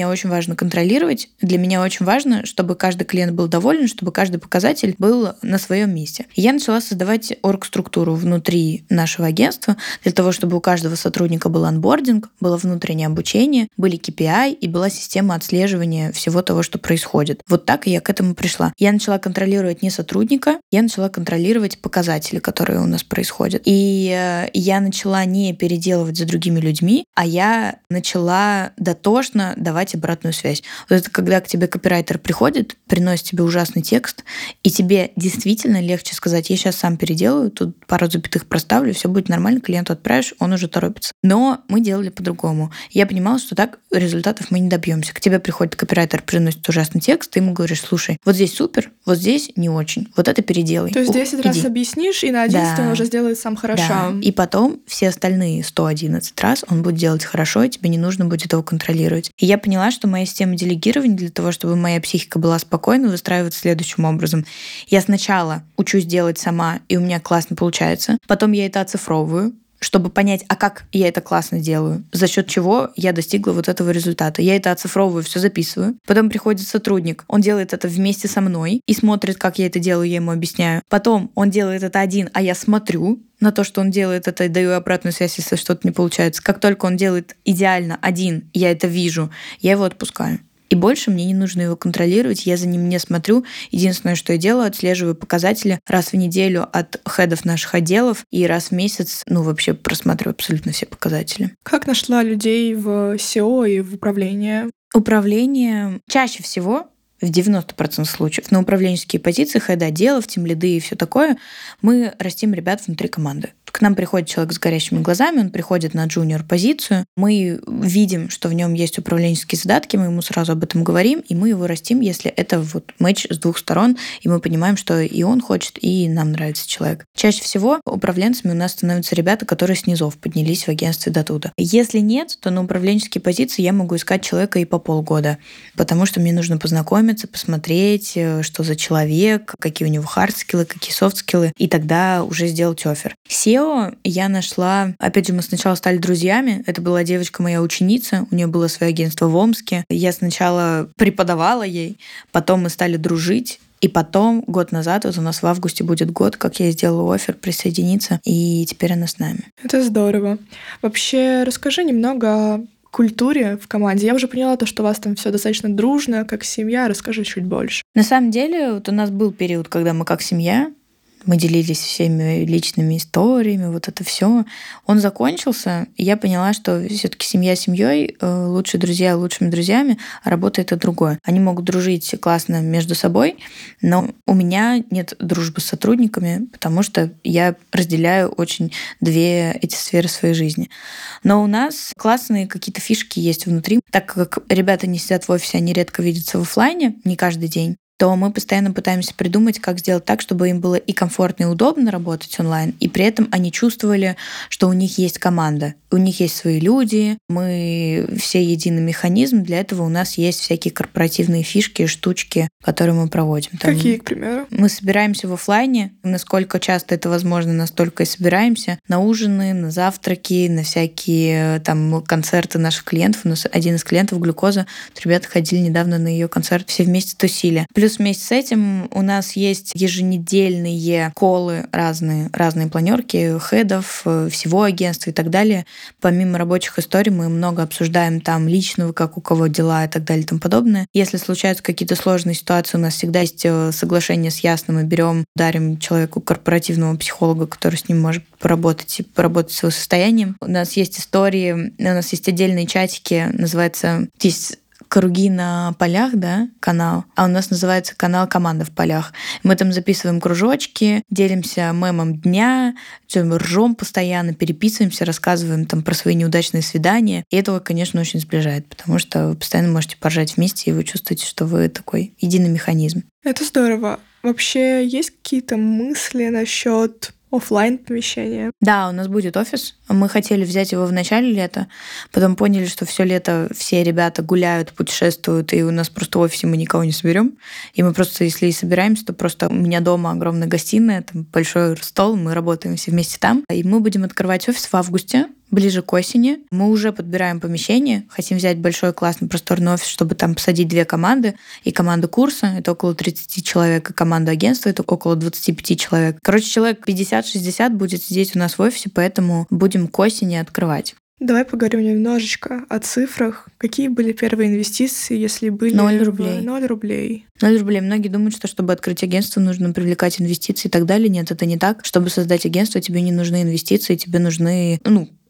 очень важно контролировать, для меня очень важно, чтобы каждый клиент был доволен, чтобы каждый показатель был на своем месте. И я начала создавать оргструктуру внутри нашего агентства для того, чтобы у каждого сотрудника был онбординг, было внутреннее обучение, были KPI и была система отслеживания всего того, что происходит. Вот так я к этому пришла. Я начала контролировать не сотрудника, я начала контролировать показатели, которые у нас происходят. И я начала не переделывать за другими людьми, а я начала дотошно давать обратную связь. Вот это когда к тебе копирайтер приходит, приносит тебе ужасный текст, и тебе действительно легче сказать, я сейчас сам переделаю, тут пару запятых проставлю, все будет нормально, клиенту отправишь, он уже торопится. Но мы делали по-другому. Я понимала, что так результатов мы не добьемся. К тебе приходит копирайтер, приносит ужасный текст, ты ему говоришь, слушай, вот здесь супер, вот здесь не очень, вот это переделай. То есть 10 раз объяснишь, и на 11 он уже сделает сам хорошо. Да. И потом все остальные 111 раз он будет делать хорошо, и тебе не нужно будет его контролировать. И я поняла, что моя система делегирования для того, чтобы моя психика была спокойна, выстраивается следующим образом. Я сначала учусь делать сама, и у меня классно получается. Потом я это оцифровываю, чтобы понять, а как я это классно делаю, за счет чего я достигла вот этого результата. Я это оцифровываю, все записываю. Потом приходит сотрудник, он делает это вместе со мной и смотрит, как я это делаю, я ему объясняю. Потом он делает это один, а я смотрю на то, что он делает это, и даю обратную связь, если что-то не получается. Как только он делает идеально один, я это вижу, я его отпускаю. И больше мне не нужно его контролировать, я за ним не смотрю. Единственное, что я делаю, отслеживаю показатели раз в неделю от хедов наших отделов и раз в месяц, вообще просматриваю абсолютно все показатели. Как нашла людей в SEO и в управлении? Управление чаще всего, в 90% случаев, на управленческие позиции, хеды отделов, тимлиды и все такое, мы растим ребят внутри команды. К нам приходит человек с горящими глазами, он приходит на джуниор-позицию, мы видим, что в нем есть управленческие задатки, мы ему сразу об этом говорим, и мы его растим, если это вот матч с двух сторон, и мы понимаем, что и он хочет, и нам нравится человек. Чаще всего управленцами у нас становятся ребята, которые с низов поднялись в агентстве до туда. Если нет, то на управленческие позиции я могу искать человека и по полгода, потому что мне нужно познакомиться, посмотреть, что за человек, какие у него хард-скиллы, какие софт-скиллы, и тогда уже сделать оффер. Я нашла... Опять же, мы сначала стали друзьями. Это была девочка, моя ученица. У нее было свое агентство в Омске. Я сначала преподавала ей, потом мы стали дружить. И потом, год назад, вот у нас в августе будет год, как я сделала оффер присоединиться, и теперь она с нами. Это здорово. Вообще, расскажи немного о культуре в команде. Я уже поняла то, что у вас там все достаточно дружно, как семья. Расскажи чуть больше. На самом деле, вот у нас был период, когда мы как семья, мы делились всеми личными историями, вот это все. Он закончился, и я поняла, что все-таки семья семьей, лучшие друзья лучшими друзьями, а работа — это другое. Они могут дружить классно между собой, но у меня нет дружбы с сотрудниками, потому что я разделяю очень две эти сферы своей жизни. Но у нас классные какие-то фишки есть внутри. Так как ребята не сидят в офисе, они редко видятся в офлайне, не каждый день, то мы постоянно пытаемся придумать, как сделать так, чтобы им было и комфортно, и удобно работать онлайн, и при этом они чувствовали, что у них есть команда, у них есть свои люди, мы все единый механизм, для этого у нас есть всякие корпоративные фишки, штучки, которые мы проводим. Там какие, к примеру? Мы собираемся в офлайне, насколько часто это возможно, настолько и собираемся, на ужины, на завтраки, на всякие там концерты наших клиентов. У нас один из клиентов, Глюкоза, ребята ходили недавно на ее концерт, все вместе тусили. Плюс Плюс вместе с этим у нас есть еженедельные колы разные планерки, хедов, всего агентства и так далее. Помимо рабочих историй мы много обсуждаем там личного, как у кого дела и так далее и тому подобное. Если случаются какие-то сложные ситуации, у нас всегда есть соглашение с Ясным, мы берем, дарим человеку корпоративного психолога, который с ним может поработать с его состоянием. У нас есть истории, у нас есть отдельные чатики, называется «Тис». Круги на полях, да, канал. А у нас называется канал «Команда в полях». Мы там записываем кружочки, делимся мемом дня, ржем постоянно, переписываемся, рассказываем там про свои неудачные свидания. И этого, конечно, очень сближает, потому что вы постоянно можете поржать вместе, и вы чувствуете, что вы такой единый механизм. Это здорово. Вообще есть какие-то мысли насчет офлайн помещение. Да, у нас будет офис. Мы хотели взять его в начале лета, потом поняли, что все лето все ребята гуляют, путешествуют, и у нас просто в офисе мы никого не соберем. И мы просто, если и собираемся, то просто у меня дома огромная гостиная, там большой стол, мы работаем все вместе там. И мы будем открывать офис в августе, ближе к осени. Мы уже подбираем помещение, хотим взять большой классный просторный офис, чтобы там посадить две команды. И команду курса, это около 30 человек, и команду агентства, это около 25 человек. Короче, человек 50-60 будет сидеть у нас в офисе, поэтому будем к осени открывать. Давай поговорим немножечко о цифрах. Какие были первые инвестиции, если были? 0 рублей. 0 рублей. 0 рублей. Многие думают, что чтобы открыть агентство, нужно привлекать инвестиции и так далее. Нет, это не так. Чтобы создать агентство, тебе не нужны инвестиции, тебе нужны...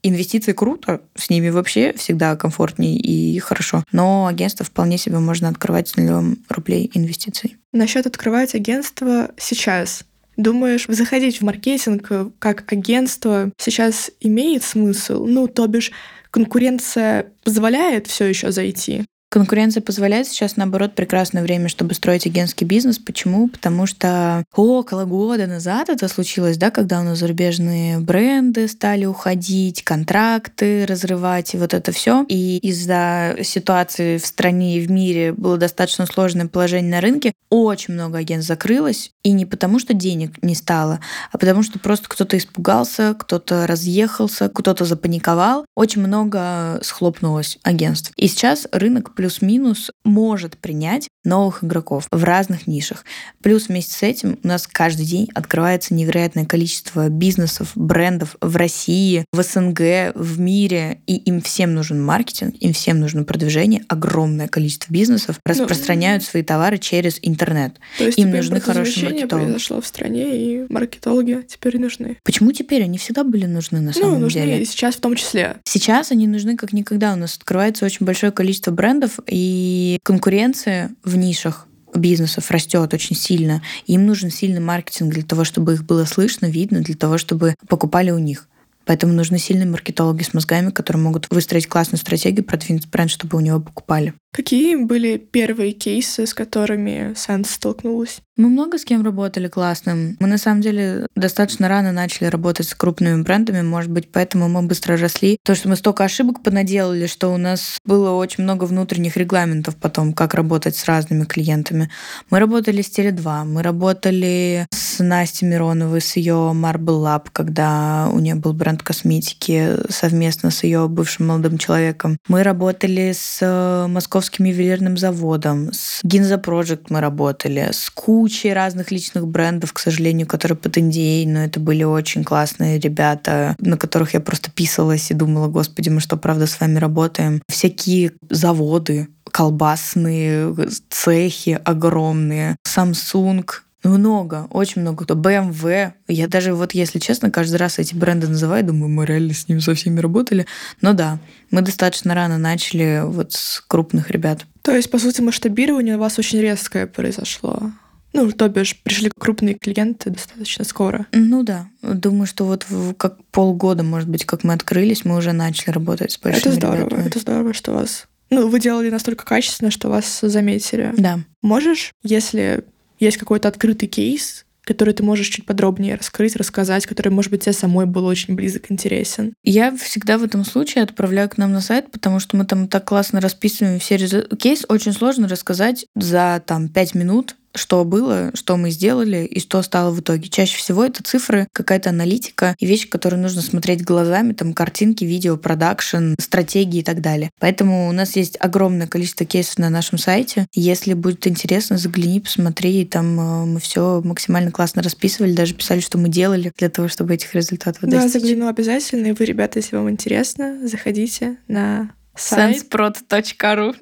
Инвестиции круто, с ними вообще всегда комфортнее и хорошо. Но агентство вполне себе можно открывать с 0 рублей инвестиций. Насчет открывать агентство сейчас. Думаешь, заходить в маркетинг как агентство сейчас имеет смысл? То бишь, конкуренция позволяет все еще зайти? Конкуренция позволяет сейчас, наоборот, прекрасное время, чтобы строить агентский бизнес. Почему? Потому что около года назад это случилось, да, когда у нас зарубежные бренды стали уходить, контракты разрывать и вот это все. И из-за ситуации в стране и в мире было достаточно сложное положение на рынке. Очень много агентств закрылось. И не потому, что денег не стало, а потому, что просто кто-то испугался, кто-то разъехался, кто-то запаниковал. Очень много схлопнулось агентств. И сейчас рынок плюс-минус может принять новых игроков в разных нишах. Плюс вместе с этим у нас каждый день открывается невероятное количество бизнесов, брендов в России, в СНГ, в мире, и им всем нужен маркетинг, им всем нужно продвижение. Огромное количество бизнесов распространяют свои товары через интернет. То есть им нужны хорошие маркетологи. Произошло в стране, и маркетологи теперь нужны. Почему теперь? Они всегда были нужны на самом деле. Нужны и сейчас в том числе. Сейчас они нужны как никогда. У нас открывается очень большое количество брендов, и конкуренция в нишах бизнесов растет очень сильно. Им нужен сильный маркетинг для того, чтобы их было слышно, видно, для того, чтобы покупали у них. Поэтому нужны сильные маркетологи с мозгами, которые могут выстроить классную стратегию, продвинуть бренд, чтобы у него покупали. Какие были первые кейсы, с которыми Sense столкнулась? Мы много с кем работали классным. Мы, на самом деле, достаточно рано начали работать с крупными брендами. Может быть, поэтому мы быстро росли. То, что мы столько ошибок понаделали, что у нас было очень много внутренних регламентов потом, как работать с разными клиентами. Мы работали с Tele2, мы работали с Настей Мироновой, с ее Marble Lab, когда у нее был бренд косметики совместно с ее бывшим молодым человеком. Мы работали с Московским ювелирным заводом, с Ginza Project мы работали, с кучей разных личных брендов, к сожалению, которые под NDA, но это были очень классные ребята, на которых я просто писалась и думала, господи, мы что, правда, с вами работаем? Всякие заводы, колбасные цехи огромные, Samsung, много, очень много. BMW. Я даже, если честно, каждый раз эти бренды называю, думаю, мы реально с ними со всеми работали. Но да, мы достаточно рано начали с крупных ребят. То есть, по сути, масштабирование у вас очень резкое произошло? То бишь, пришли крупные клиенты достаточно скоро. Да. Думаю, что как полгода, может быть, как мы открылись, мы уже начали работать с большими ребятами. Это здорово, что вас... вы делали настолько качественно, что вас заметили. Да. Можешь, если... Есть какой-то открытый кейс, который ты можешь чуть подробнее раскрыть, рассказать, который, может быть, тебе самой был очень близок, интересен? Я всегда в этом случае отправляю к нам на сайт, потому что мы там так классно расписываем все результаты. Кейс очень сложно рассказать за 5 минут, что было, что мы сделали и что стало в итоге. Чаще всего это цифры, какая-то аналитика и вещи, которые нужно смотреть глазами, там картинки, видео, продакшн, стратегии и так далее. Поэтому у нас есть огромное количество кейсов на нашем сайте. Если будет интересно, загляни, посмотри, там мы все максимально классно расписывали, даже писали, что мы делали для того, чтобы этих результатов достичь. Да, загляну обязательно, и вы, ребята, если вам интересно, заходите на сайт senseprod.ru.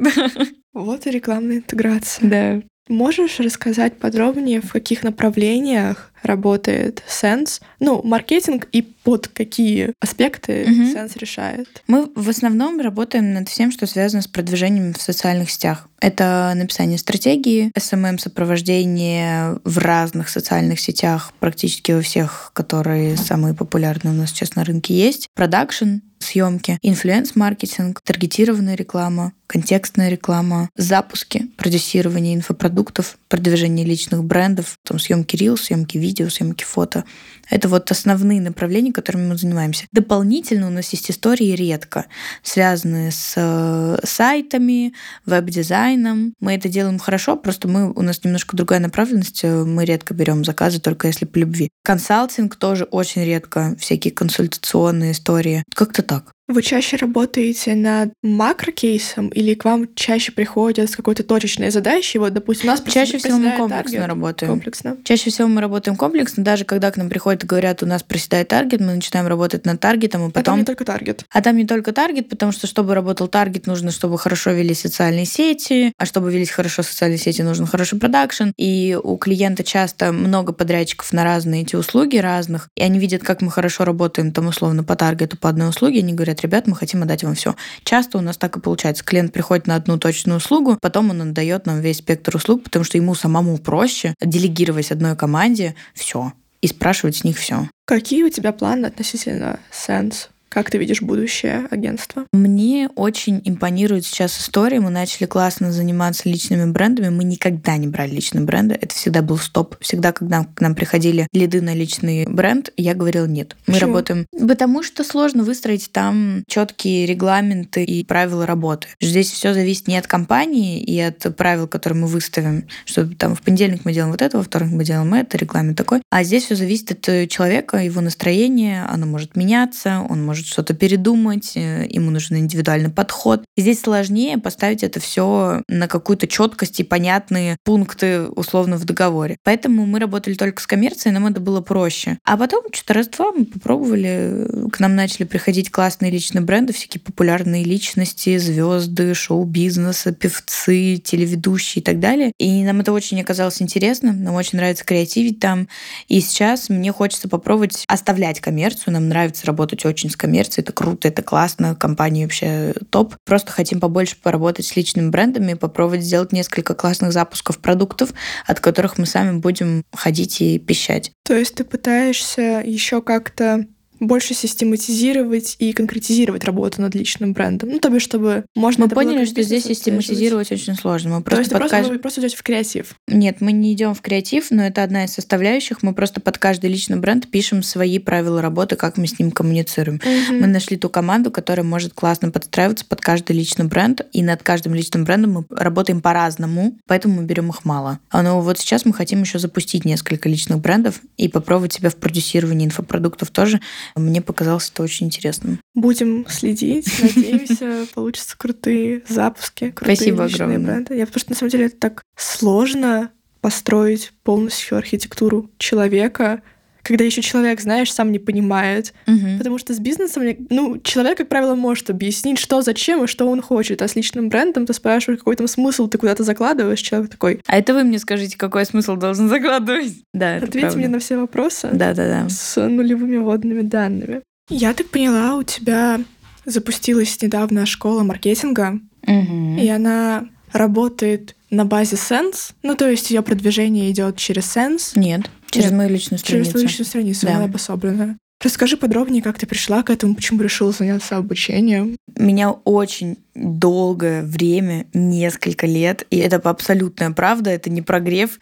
Вот и рекламная интеграция. Да. Можешь рассказать подробнее, в каких направлениях работает Sense? Ну, маркетинг и под какие аспекты Sense решает? Мы в основном работаем над всем, что связано с продвижением в социальных сетях. Это написание стратегии, SMM-сопровождение в разных социальных сетях, практически во всех, которые самые популярные у нас сейчас на рынке есть, продакшн, съемки, инфлюенс-маркетинг, таргетированная реклама, контекстная реклама, запуски, продюсирование инфопродуктов, продвижение личных брендов, там съемки рилс, съемки видео, съемки фото. Это вот основные направления, которыми мы занимаемся. Дополнительно у нас есть истории редко, связанные с сайтами, веб-дизайном. Мы это делаем хорошо, просто у нас немножко другая направленность, мы редко берем заказы, только если по любви. Консалтинг тоже очень редко, всякие консультационные истории. Как-то так. Вы чаще работаете над макрокейсом или к вам чаще приходят с какой-то точечной задачей? Вот, допустим, у нас чаще всего мы комплексно работаем. Чаще всего мы работаем комплексно. Даже когда к нам приходят и говорят, у нас проседает таргет, мы начинаем работать над таргетом, и потом... А там не только таргет. А там не только таргет, потому что, чтобы работал таргет, нужно, чтобы хорошо вели социальные сети, а чтобы велись хорошо социальные сети, нужен хороший продакшн. И у клиента часто много подрядчиков на разные эти услуги разных, и они видят, как мы хорошо работаем, там, условно, по таргету, по одной услуге, они говорят: ребят, мы хотим отдать вам все. Часто у нас так и получается. Клиент приходит на одну точную услугу, потом он отдает нам весь спектр услуг, потому что ему самому проще делегировать одной команде все и спрашивать с них все. Какие у тебя планы относительно Sense? Как ты видишь будущее агентства? Мне очень импонирует сейчас история. Мы начали классно заниматься личными брендами. Мы никогда не брали личные бренды. Это всегда был стоп. Всегда, когда к нам приходили лиды на личный бренд, я говорила: нет. Мы Почему? Работаем... Потому что сложно выстроить там четкие регламенты и правила работы. Здесь все зависит не от компании и от правил, которые мы выставим. Что там в понедельник мы делаем вот это, во вторник мы делаем это, регламент такой. А здесь все зависит от человека, его настроения. Оно может меняться, он может что-то передумать, ему нужен индивидуальный подход. Здесь сложнее поставить это все на какую-то четкость и понятные пункты условно в договоре. Поэтому мы работали только с коммерцией, нам это было проще. А потом что-то раз-два мы попробовали, к нам начали приходить классные личные бренды, всякие популярные личности, звезды, шоу-бизнеса, певцы, телеведущие и так далее. И нам это очень оказалось интересно, нам очень нравится креативить там. И сейчас мне хочется попробовать оставлять коммерцию, нам нравится работать очень с коммерцией, это круто, это классно, компания вообще топ. Просто хотим побольше поработать с личными брендами, попробовать сделать несколько классных запусков продуктов, от которых мы сами будем ходить и пищать. То есть ты пытаешься еще как-то больше систематизировать и конкретизировать работу над личным брендом. Ну, то бишь, чтобы можно... Мы поняли, что здесь систематизировать очень сложно. Мы просто вы просто идете в креатив? Нет, мы не идем в креатив, но это одна из составляющих. Мы просто под каждый личный бренд пишем свои правила работы, как мы с ним коммуницируем. Мы нашли ту команду, которая может классно подстраиваться под каждый личный бренд, и над каждым личным брендом мы работаем по-разному, поэтому мы берем их мало. Но вот сейчас мы хотим еще запустить несколько личных брендов и попробовать себя в продюсировании инфопродуктов тоже. Мне показалось это очень интересным. Будем следить, надеемся, получатся крутые запуски, крутые личные бренды. Потому что, на самом деле, это так сложно построить полностью архитектуру человека, когда еще человек, знаешь, сам не понимает. Потому что с бизнесом, ну, человек, как правило, может объяснить, что, зачем и что он хочет. А с личным брендом ты спрашиваешь, какой там смысл ты куда-то закладываешь. Человек такой: а это вы мне скажите, какой смысл должен закладывать? Да, это правда. Ответьте мне на все вопросы. Да-да-да. С нулевыми вводными данными. Я так поняла, у тебя запустилась недавно школа маркетинга. И она работает на базе Sense. Ну, то есть ее продвижение идет через Sense. Нет. Через мою личную страницу. Через твою личную страницу, да. Она обособлена. Расскажи подробнее, как ты пришла к этому, почему решила заняться обучением. Меня очень долгое время, несколько лет, и это абсолютная правда, это не прогрев.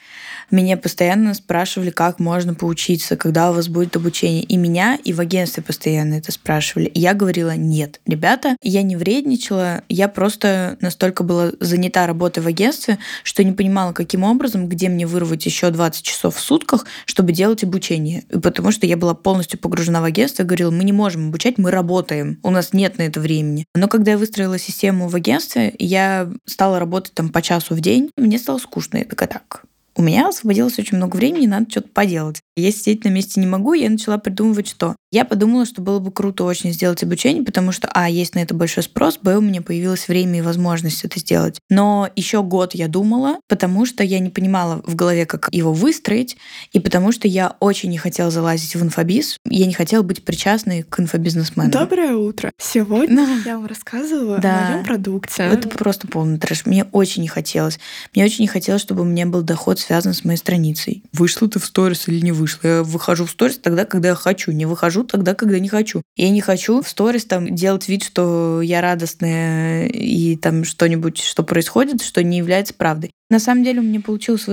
Меня постоянно спрашивали, как можно поучиться, когда у вас будет обучение. И меня, и в агентстве постоянно это спрашивали. И я говорила, нет, ребята, я не вредничала, я просто настолько была занята работой в агентстве, что не понимала, каким образом, где мне вырвать еще 20 часов в сутках, чтобы делать обучение. Потому что я была полностью погружена в агентство, я говорила, мы не можем обучать, мы работаем, у нас нет на это времени. Но когда я выстроила систему в агентстве, я стала работать там по часу в день, мне стало скучно, я такая, так, у меня освободилось очень много времени, надо что-то поделать. Я сидеть на месте не могу, я начала придумывать, что. Я подумала, что было бы круто очень сделать обучение, потому что, есть на это большой спрос, б, у меня появилось время и возможность это сделать. Но еще год я думала, потому что я не понимала в голове, как его выстроить, и потому что я очень не хотела залазить в инфобиз, я не хотела быть причастной к инфобизнесмену. Доброе утро! Сегодня я вам рассказываю о моем продукте. Это просто полный трэш. Мне очень не хотелось. Мне очень не хотелось, чтобы у меня был доход, связан с моей страницей. Вышла ты в сторис или не вышла? Я выхожу в сторис тогда, когда я хочу, не выхожу тогда, когда не хочу. Я не хочу в сторис там делать вид, что я радостная и там что-нибудь, что происходит, что не является правдой. На самом деле у меня получилась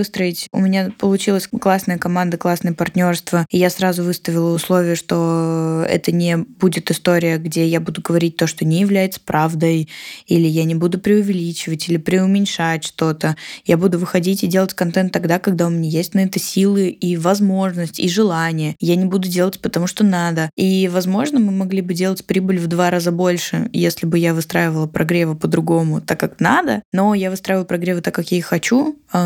классная команда, классное партнерство. И я сразу выставила условие, что это не будет история, где я буду говорить то, что не является правдой, или я не буду преувеличивать или преуменьшать что-то. Я буду выходить и делать контент тогда, когда у меня есть на это силы и возможность, и желание. Я не буду делать, потому что надо. И, возможно, мы могли бы делать прибыль в 2 раза больше, если бы я выстраивала прогревы по-другому, так как надо. Но я выстраиваю прогревы так, как я их хочу.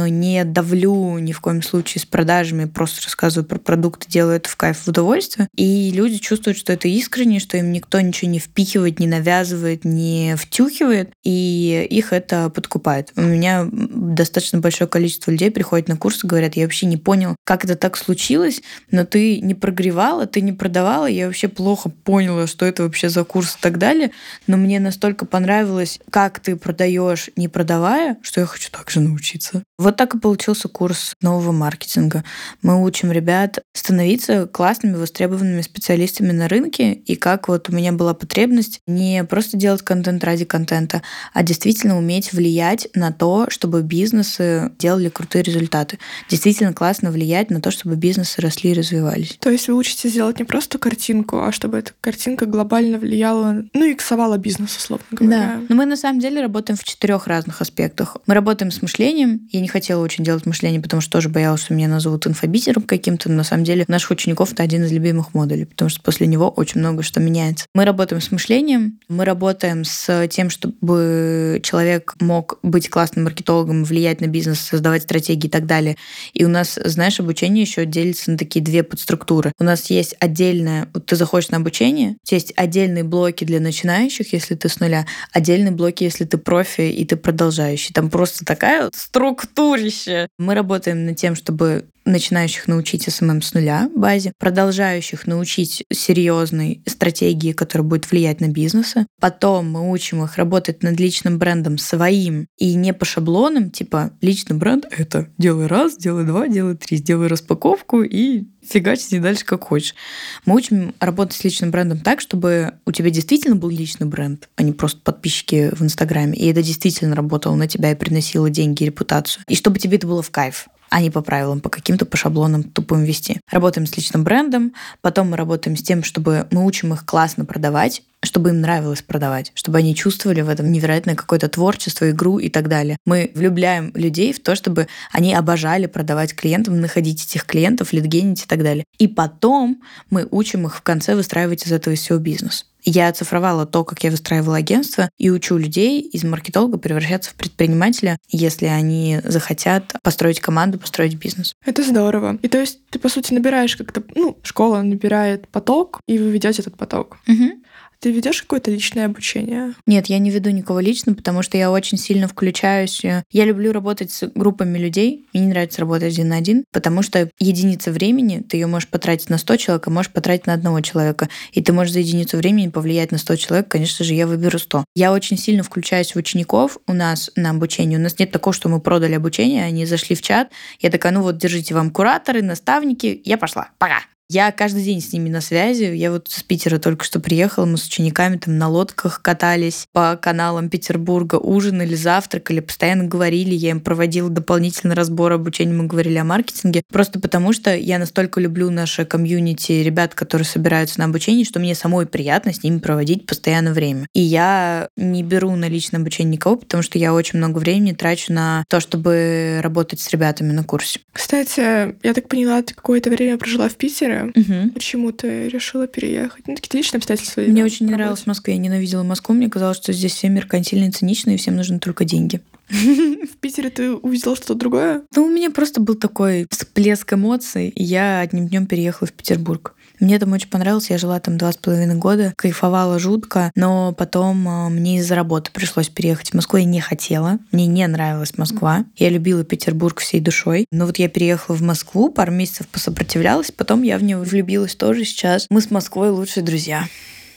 Не давлю ни в коем случае с продажами, просто рассказываю про продукты, делаю это в кайф, в удовольствие. И люди чувствуют, что это искренне, что им никто ничего не впихивает, не навязывает, не втюхивает, и их это подкупает. У меня достаточно большое количество людей приходит на курсы, говорят, я вообще не понял, как это так случилось, но ты не прогревала, ты не продавала, я вообще плохо поняла, что это вообще за курс и так далее, но мне настолько понравилось, как ты продаешь, не продавая, что я хочу так же научиться. Вот так и получился курс нового маркетинга. Мы учим ребят становиться классными, востребованными специалистами на рынке, и как вот у меня была потребность не просто делать контент ради контента, а действительно уметь влиять на то, чтобы бизнесы делали крутые результаты. Действительно классно влиять на то, чтобы бизнесы росли и развивались. То есть вы учитесь делать не просто картинку, а чтобы эта картинка глобально влияла, и ксовала бизнес, условно говоря. Да, но мы на самом деле работаем в 4 разных аспектах. Мы работаем с мышлением. Я не хотела очень делать мышление, потому что тоже боялась, что меня назовут инфобитером каким-то. Но на самом деле наших учеников это один из любимых модулей, потому что после него очень много что меняется. Мы работаем с мышлением, мы работаем с тем, чтобы человек мог быть классным маркетологом, влиять на бизнес, создавать стратегии и так далее. И у нас, знаешь, обучение еще делится на такие 2 подструктуры. У нас есть отдельное, вот ты заходишь на обучение, есть отдельные блоки для начинающих, если ты с нуля, отдельные блоки, если ты профи и ты продолжающий. Там просто такая структурище. Мы работаем над тем, чтобы начинающих научить SMM с нуля базе, продолжающих научить серьезной стратегии, которая будет влиять на бизнесы. Потом мы учим их работать над личным брендом своим и не по шаблонам, типа личный бренд — это делай раз, делай два, делай три, сделай распаковку и фигачь не дальше как хочешь. Мы учим работать с личным брендом так, чтобы у тебя действительно был личный бренд, а не просто подписчики в Инстаграме. И это действительно работало на тебя и приносило деньги и репутацию. И чтобы тебе это было в кайф, а не по правилам, по каким-то, по шаблонам тупым вести. Работаем с личным брендом, потом мы работаем с тем, чтобы мы учим их классно продавать, чтобы им нравилось продавать, чтобы они чувствовали в этом невероятное какое-то творчество, игру и так далее. Мы влюбляем людей в то, чтобы они обожали продавать клиентам, находить этих клиентов, лидгенить и так далее. И потом мы учим их в конце выстраивать из этого всего бизнес. Я оцифровала то, как я выстраивала агентство, и учу людей из маркетолога превращаться в предпринимателя, если они захотят построить команду, построить бизнес. Это здорово. И то есть ты, по сути, набираешь как-то... школа набирает поток, и вы ведете этот поток. Угу. Ты ведешь какое-то личное обучение? Нет, я не веду никого лично, потому что я очень сильно включаюсь. Я люблю работать с группами людей. Мне не нравится работать 1 на 1, потому что единица времени, ты ее можешь потратить на 100 человек, а можешь потратить на 1 человека. И ты можешь за единицу времени повлиять на 100 человек. Конечно же, я выберу 100. Я очень сильно включаюсь в учеников у нас на обучение. У нас нет такого, что мы продали обучение, они зашли в чат. Я такая, держите вам кураторы, наставники. Я пошла. Пока. Я каждый день с ними на связи. Я вот с Питера только что приехала, мы с учениками там на лодках катались по каналам Петербурга, ужинали, завтракали, постоянно говорили. Я им проводила дополнительный разбор обучения, мы говорили о маркетинге. Просто потому что я настолько люблю наше комьюнити ребят, которые собираются на обучение, что мне самой приятно с ними проводить постоянно время. И я не беру на личное обучение никого, потому что я очень много времени трачу на то, чтобы работать с ребятами на курсе. Кстати, я так поняла, ты какое-то время прожила в Питере. Угу. Почему ты решила переехать? Ну, такие личные обстоятельства. Мне очень не нравилась Москва, я ненавидела Москву. Мне казалось, что здесь все меркантильные, циничные, и всем нужны только деньги. В Питере ты увидела что-то другое? Ну, у меня просто был такой всплеск эмоций, и я одним днем переехала в Петербург. Мне там очень понравилось, я жила там 2,5 года, кайфовала жутко, но потом мне из-за работы пришлось переехать в Москву, я не хотела, мне не нравилась Москва, я любила Петербург всей душой, но вот я переехала в Москву, пару месяцев посопротивлялась, потом я в нее влюбилась тоже сейчас. Мы с Москвой лучшие друзья.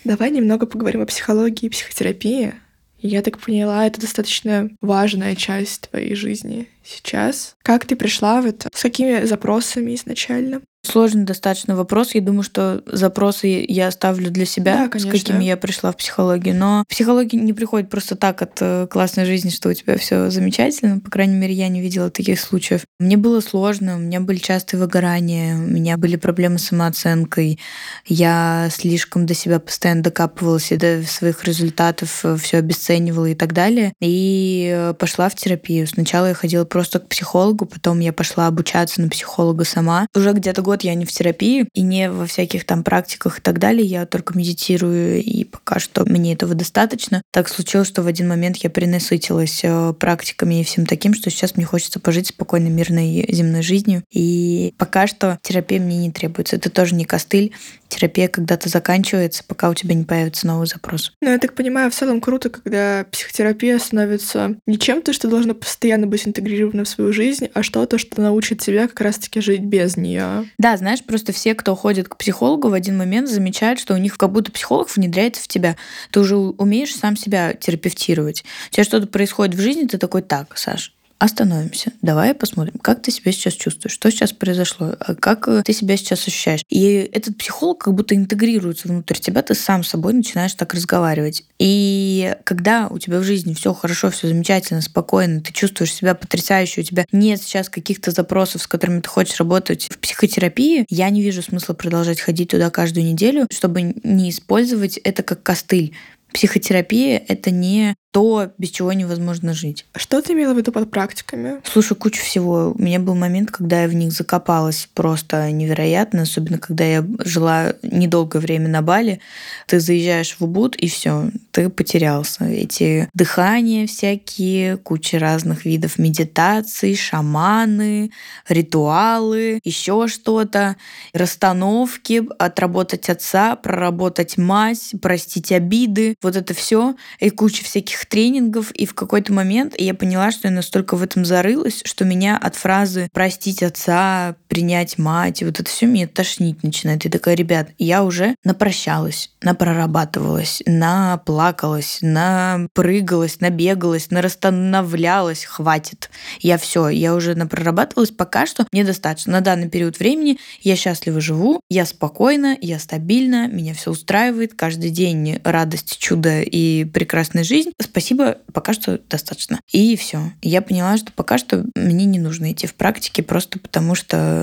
Давай немного поговорим о психологии и психотерапии. Я так поняла, это достаточно важная часть твоей жизни сейчас. Как ты пришла в это? С какими запросами изначально? Сложный достаточно вопрос. Я думаю, что запросы я оставлю для себя, да, с какими я пришла в психологию. Но психология не приходит просто так от классной жизни, что у тебя все замечательно. По крайней мере, я не видела таких случаев. Мне было сложно, у меня были частые выгорания, у меня были проблемы с самооценкой. Я слишком до себя постоянно докапывалась и до своих результатов все обесценивала и так далее. И пошла в терапию. Сначала я ходила просто к психологу, потом я пошла обучаться на психолога сама. Уже где-то год я не в терапии и не во всяких там практиках и так далее. Я только медитирую, и пока что мне этого достаточно. Так случилось, что в один момент я перенасытилась практиками и всем таким, что сейчас мне хочется пожить спокойной, мирной земной жизнью. И пока что терапия мне не требуется. Это тоже не костыль. Терапия когда-то заканчивается, пока у тебя не появится новый запрос. Ну, я так понимаю, в целом круто, когда психотерапия становится не чем-то, что должно постоянно быть интегрировано в свою жизнь, а что-то, что научит тебя как раз-таки жить без нее. Да, знаешь, просто все, кто ходит к психологу, в один момент замечают, что у них как будто психолог внедряется в тебя. Ты уже умеешь сам себя терапевтировать. У тебя что-то происходит в жизни, ты такой: так, Саш, остановимся, давай посмотрим, как ты себя сейчас чувствуешь, что сейчас произошло, как ты себя сейчас ощущаешь. И этот психолог как будто интегрируется внутрь тебя, ты сам с собой начинаешь так разговаривать. И когда у тебя в жизни все хорошо, все замечательно, спокойно, ты чувствуешь себя потрясающе, у тебя нет сейчас каких-то запросов, с которыми ты хочешь работать в психотерапии, я не вижу смысла продолжать ходить туда каждую неделю, чтобы не использовать это как костыль. Психотерапия — это не то, без чего невозможно жить. Что ты имела в виду под практиками? Слушай, кучу всего. У меня был момент, когда я в них закопалась просто невероятно, особенно когда я жила недолгое время на Бали. Ты заезжаешь в Убуд, и все, ты потерялся. Эти дыхания всякие, куча разных видов медитаций, шаманы, ритуалы, еще что-то, расстановки, отработать отца, проработать мать, простить обиды. Вот это все и куча всяких тренингов, и в какой-то момент я поняла, что я настолько в этом зарылась, что меня от фразы «простить отца», «принять мать», вот это все меня тошнить начинает. И такая: ребят, я уже напрощалась, напрорабатывалась, наплакалась, напрыгалась, набегалась, нарастановлялась, хватит. Я все, я уже напрорабатывалась, пока что мне достаточно. На данный период времени я счастливо живу, я спокойна, я стабильна, меня все устраивает, каждый день радость, чудо и прекрасная жизнь. Спасибо, пока что достаточно. И все. Я поняла, что пока что мне не нужно идти в практике, просто потому что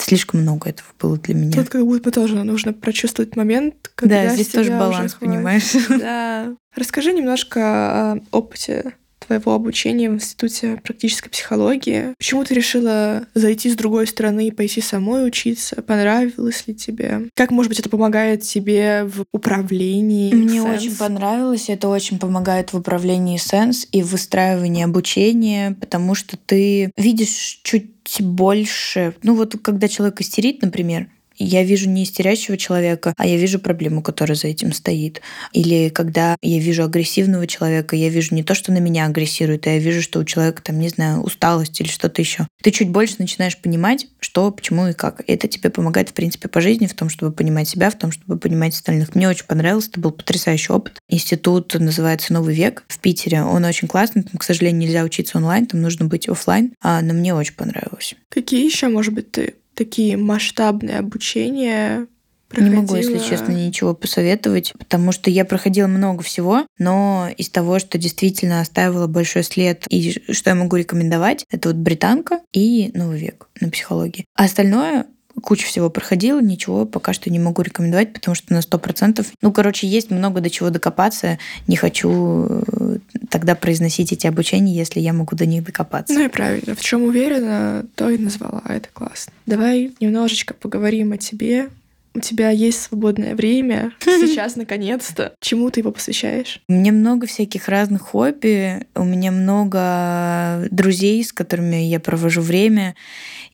слишком много этого было для меня. Тут как будто тоже нужно прочувствовать момент, когда да, здесь тоже баланс, понимаешь? Да. Расскажи немножко о опыте твоего обучения в Институте практической психологии. Почему ты решила зайти с другой стороны и пойти самой учиться? Понравилось ли тебе? Как, может быть, это помогает тебе в управлении? Мне Sense очень понравилось. Это очень помогает в управлении Sense и в выстраивании обучения, потому что ты видишь чуть больше. Ну вот когда человек истерит, например, я вижу не истерящего человека, а я вижу проблему, которая за этим стоит. Или когда я вижу агрессивного человека, я вижу не то, что на меня агрессирует, а я вижу, что у человека там, не знаю, усталость или что-то еще. Ты чуть больше начинаешь понимать, что, почему и как. И это тебе помогает, в принципе, по жизни, в том, чтобы понимать себя, в том, чтобы понимать остальных. Мне очень понравилось, это был потрясающий опыт. Институт называется «Новый век» в Питере. Он очень классный, там, к сожалению, нельзя учиться онлайн, там нужно быть офлайн, но мне очень понравилось. Какие еще, может быть, ты такие масштабные обучения проходила. Не могу, если честно, ничего посоветовать, потому что я проходила много всего, но из того, что действительно оставило большой след и что я могу рекомендовать, это вот «Британка» и «Новый век» на психологии. А остальное... Куча всего проходила, ничего пока что не могу рекомендовать, потому что на 100%... есть много до чего докопаться. Не хочу тогда произносить эти обучения, если я могу до них докопаться. Ну и правильно. В чем уверена, то и назвала. Это классно. Давай немножечко поговорим о тебе. У тебя есть свободное время сейчас, наконец-то. Чему ты его посвящаешь? У меня много всяких разных хобби. У меня много друзей, с которыми я провожу время.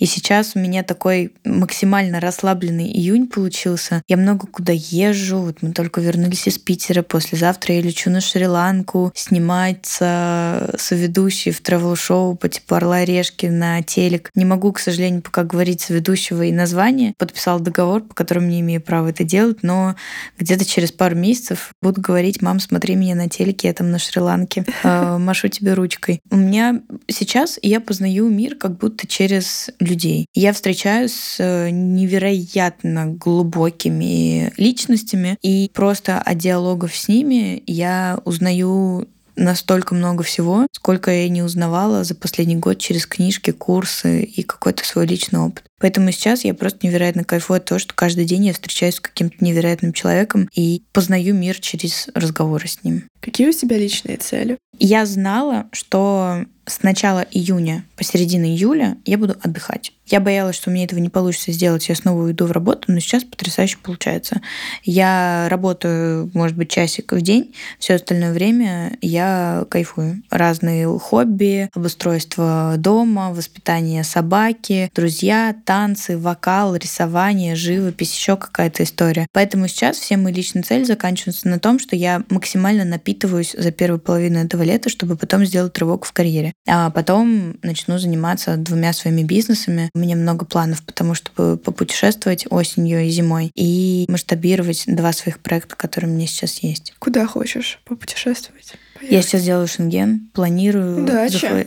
И сейчас у меня такой максимально расслабленный июнь получился. Я много куда езжу. Вот мы только вернулись из Питера. Послезавтра я лечу на Шри-Ланку сниматься соведущей в тревел-шоу по типу «Орла-решки» на телек. Не могу, к сожалению, пока говорить соведущего и название. Подписала договор, по которому не имею права это делать, но где-то через пару месяцев буду говорить: «Мам, смотри меня на телеке, я там на Шри-Ланке, машу тебе ручкой». У меня сейчас я познаю мир как будто через людей. Я встречаюсь с невероятно глубокими личностями, и просто от диалогов с ними я узнаю настолько много всего, сколько я не узнавала за последний год через книжки, курсы и какой-то свой личный опыт. Поэтому сейчас я просто невероятно кайфую от того, что каждый день я встречаюсь с каким-то невероятным человеком и познаю мир через разговоры с ним. Какие у тебя личные цели? Я знала, что с начала июня по середину июля я буду отдыхать. Я боялась, что у меня этого не получится сделать, я снова уйду в работу, но сейчас потрясающе получается. Я работаю, может быть, часик в день, все остальное время я кайфую. Разные хобби, обустройство дома, воспитание собаки, друзья, танцы, вокал, рисование, живопись, еще какая-то история. Поэтому сейчас все мои личные цели заканчиваются на том, что я максимально напитываюсь за первую половину этого лета, чтобы потом сделать рывок в карьере. А потом начну заниматься 2 своими бизнесами. У меня много планов, потому чтобы попутешествовать осенью и зимой и масштабировать 2 своих проекта, которые у меня сейчас есть. Куда хочешь попутешествовать? Поехали. Я сейчас делаю Шенген, планирую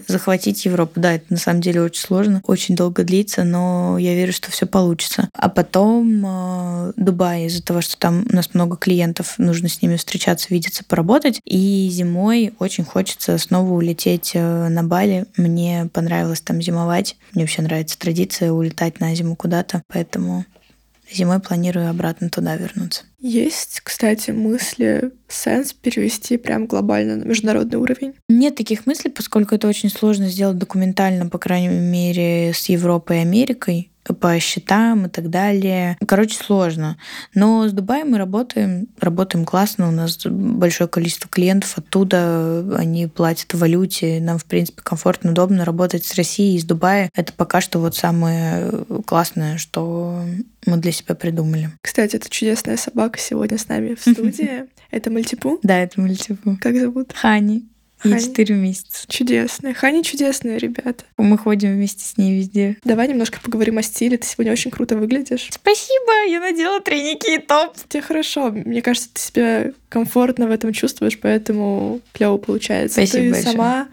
захватить Европу. Да, это на самом деле очень сложно, очень долго длится, но я верю, что все получится. А потом Дубай, из-за того, что там у нас много клиентов, нужно с ними встречаться, видеться, поработать. И зимой очень хочется снова улететь на Бали. Мне понравилось там зимовать. Мне вообще нравится традиция улетать на зиму куда-то, поэтому... Зимой планирую обратно туда вернуться. Есть, кстати, мысли Sense перевести прям глобально на международный уровень? Нет таких мыслей, поскольку это очень сложно сделать документально, по крайней мере, с Европой и Америкой, по счетам и так далее. Сложно. Но с Дубаем мы работаем классно, у нас большое количество клиентов оттуда, они платят в валюте, нам, в принципе, комфортно, удобно работать с Россией и с Дубая. Это пока что вот самое классное, что мы для себя придумали. Кстати, эта чудесная собака сегодня с нами в студии. Это Мальтипу? Да, это Мальтипу. Как зовут? Хани. Ей 4 месяца. Чудесная. Хани чудесная, ребята. Мы ходим вместе с ней везде. Давай немножко поговорим о стиле. Ты сегодня очень круто выглядишь. Спасибо, я надела треники и топ. Тебе хорошо. Мне кажется, ты себя комфортно в этом чувствуешь, поэтому клево получается. Спасибо большое. Ты сама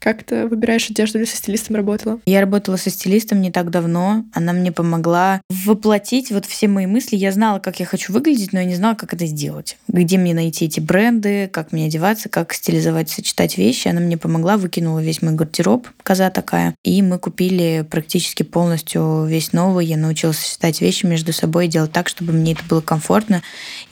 как-то выбираешь одежду или со стилистом работала? Я работала со стилистом не так давно. Она мне помогла воплотить вот все мои мысли. Я знала, как я хочу выглядеть, но я не знала, как это сделать. Где мне найти эти бренды, как мне одеваться, как стилизовать, сочетать вещи. Она мне помогла, выкинула весь мой гардероб, коза такая. И мы купили практически полностью весь новый. Я научилась сочетать вещи между собой и делать так, чтобы мне это было комфортно.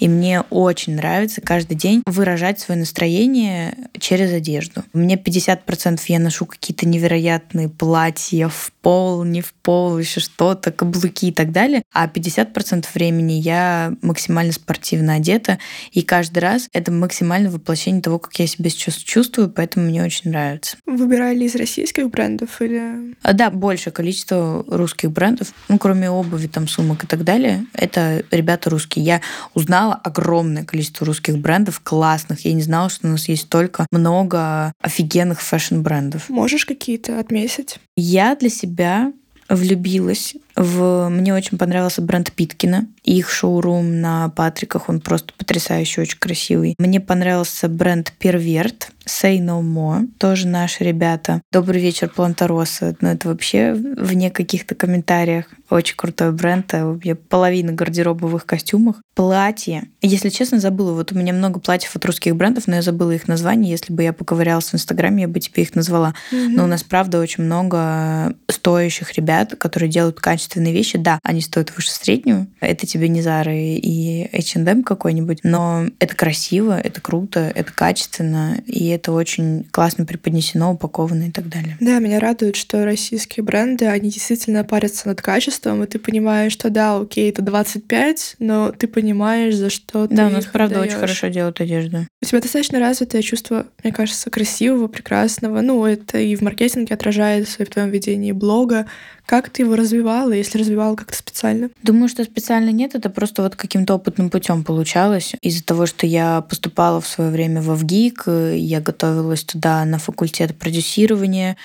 И мне очень нравится каждый день выражать свое настроение через одежду. Мне 50% я ношу какие-то невероятные платья в пол, не в пол, еще что-то, каблуки и так далее. А 50% времени я максимально спортивно одета. И каждый раз это максимальное воплощение того, как я себя сейчас чувствую, поэтому мне очень нравится. Выбирали из российских брендов или... Да, большее количество русских брендов. Кроме обуви, там, сумок и так далее. Это ребята русские. Я узнала огромное количество русских брендов, классных. Я не знала, что у нас есть столько много офигенных фэшн-брендов. Можешь какие-то отметить? Я для себя влюбилась в... Мне очень понравился бренд Питкина. Их шоурум на Патриках, он просто потрясающий, очень красивый. Мне понравился бренд Перверт Say No More, тоже наши ребята. Добрый вечер, Плантороса. Ну, это вообще вне каких-то комментариев. Очень крутой бренд. У меня половина гардероба в их костюмах. Платье. Если честно, забыла. Вот у меня много платьев от русских брендов, но я забыла их название. Если бы я поковырялась в Инстаграме, я бы тебе их назвала. Но у нас, правда, очень много стоящих ребят, которые делают качественные вещи. Да, они стоят выше среднего. Это тебе не Zara и H&M какой-нибудь. Но это красиво, это круто, это качественно, и это очень классно преподнесено, упаковано и так далее. Да, меня радует, что российские бренды, они действительно парятся над качеством, и ты понимаешь, что да, окей, это 25, но ты понимаешь, за что ты их даёшь. Да, у нас, правда, очень хорошо делают одежду. У тебя достаточно развитое чувство, мне кажется, красивого, прекрасного. Ну, это и в маркетинге отражается, и в твоем ведении блога. Как ты его развивала, если развивала как-то специально? Думаю, что специально нет, это просто вот каким-то опытным путем получалось. Из-за того, что я поступала в свое время в ВГИК, я готовилась туда на факультет продюсирования,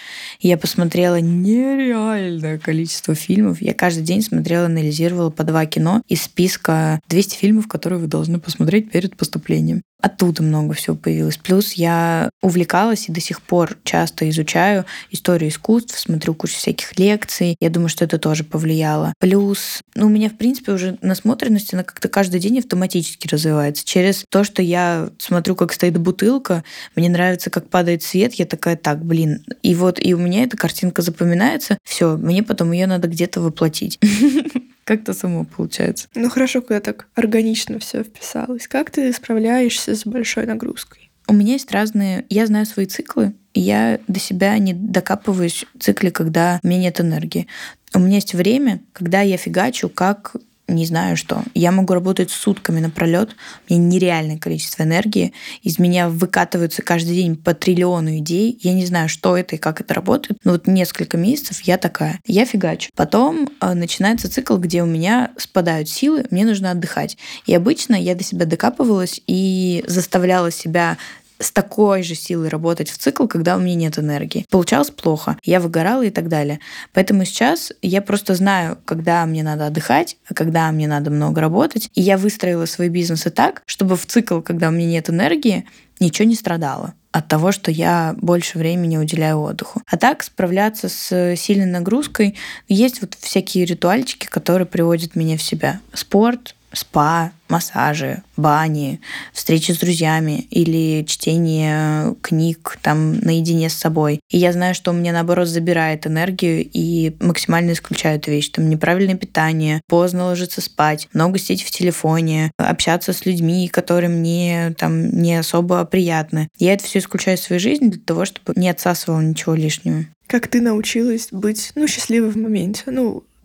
я посмотрела нереальное количество фильмов. Я каждый день смотрела, анализировала по 2 кино из списка 200 фильмов, которые вы должны посмотреть перед поступлением. Оттуда много всего появилось. Плюс я увлекалась и до сих пор часто изучаю историю искусств, смотрю кучу всяких лекций. Я думаю, что это тоже повлияло. Плюс, у меня, в принципе, уже насмотренность, она как-то каждый день автоматически развивается. Через то, что я смотрю, как стоит бутылка, мне нравится, как падает свет, я такая, так, блин. И вот и у меня эта картинка запоминается. Все, мне потом ее надо где-то воплотить. Как-то само получается. Ну хорошо, когда так органично все вписалось. Как ты справляешься с большой нагрузкой? У меня есть разные... Я знаю свои циклы, и я до себя не докапываюсь в цикле, когда у меня нет энергии. У меня есть время, когда я фигачу как... не знаю что. Я могу работать сутками напролёт, у меня нереальное количество энергии, из меня выкатываются каждый день по триллиону идей, я не знаю, что это и как это работает, но вот несколько месяцев я такая, я фигачу. Потом начинается цикл, где у меня спадают силы, мне нужно отдыхать. И обычно я до себя докапывалась и заставляла себя с такой же силой работать в цикл, когда у меня нет энергии. Получалось плохо, я выгорала и так далее. Поэтому сейчас я просто знаю, когда мне надо отдыхать, а когда мне надо много работать. И я выстроила свои бизнесы так, чтобы в цикл, когда у меня нет энергии, ничего не страдало от того, что я больше времени уделяю отдыху. А так справляться с сильной нагрузкой есть вот всякие ритуальчики, которые приводят меня в себя. Спорт, спа, массажи, бани, встречи с друзьями или чтение книг там наедине с собой. И я знаю, что у меня, наоборот, забирает энергию и максимально исключаю эту вещь. Там неправильное питание, поздно ложиться спать, много сидеть в телефоне, общаться с людьми, которые мне там не особо приятны. Я это все исключаю из своей жизни для того, чтобы не отсасывала ничего лишнего. Как ты научилась быть, счастливой в моменте?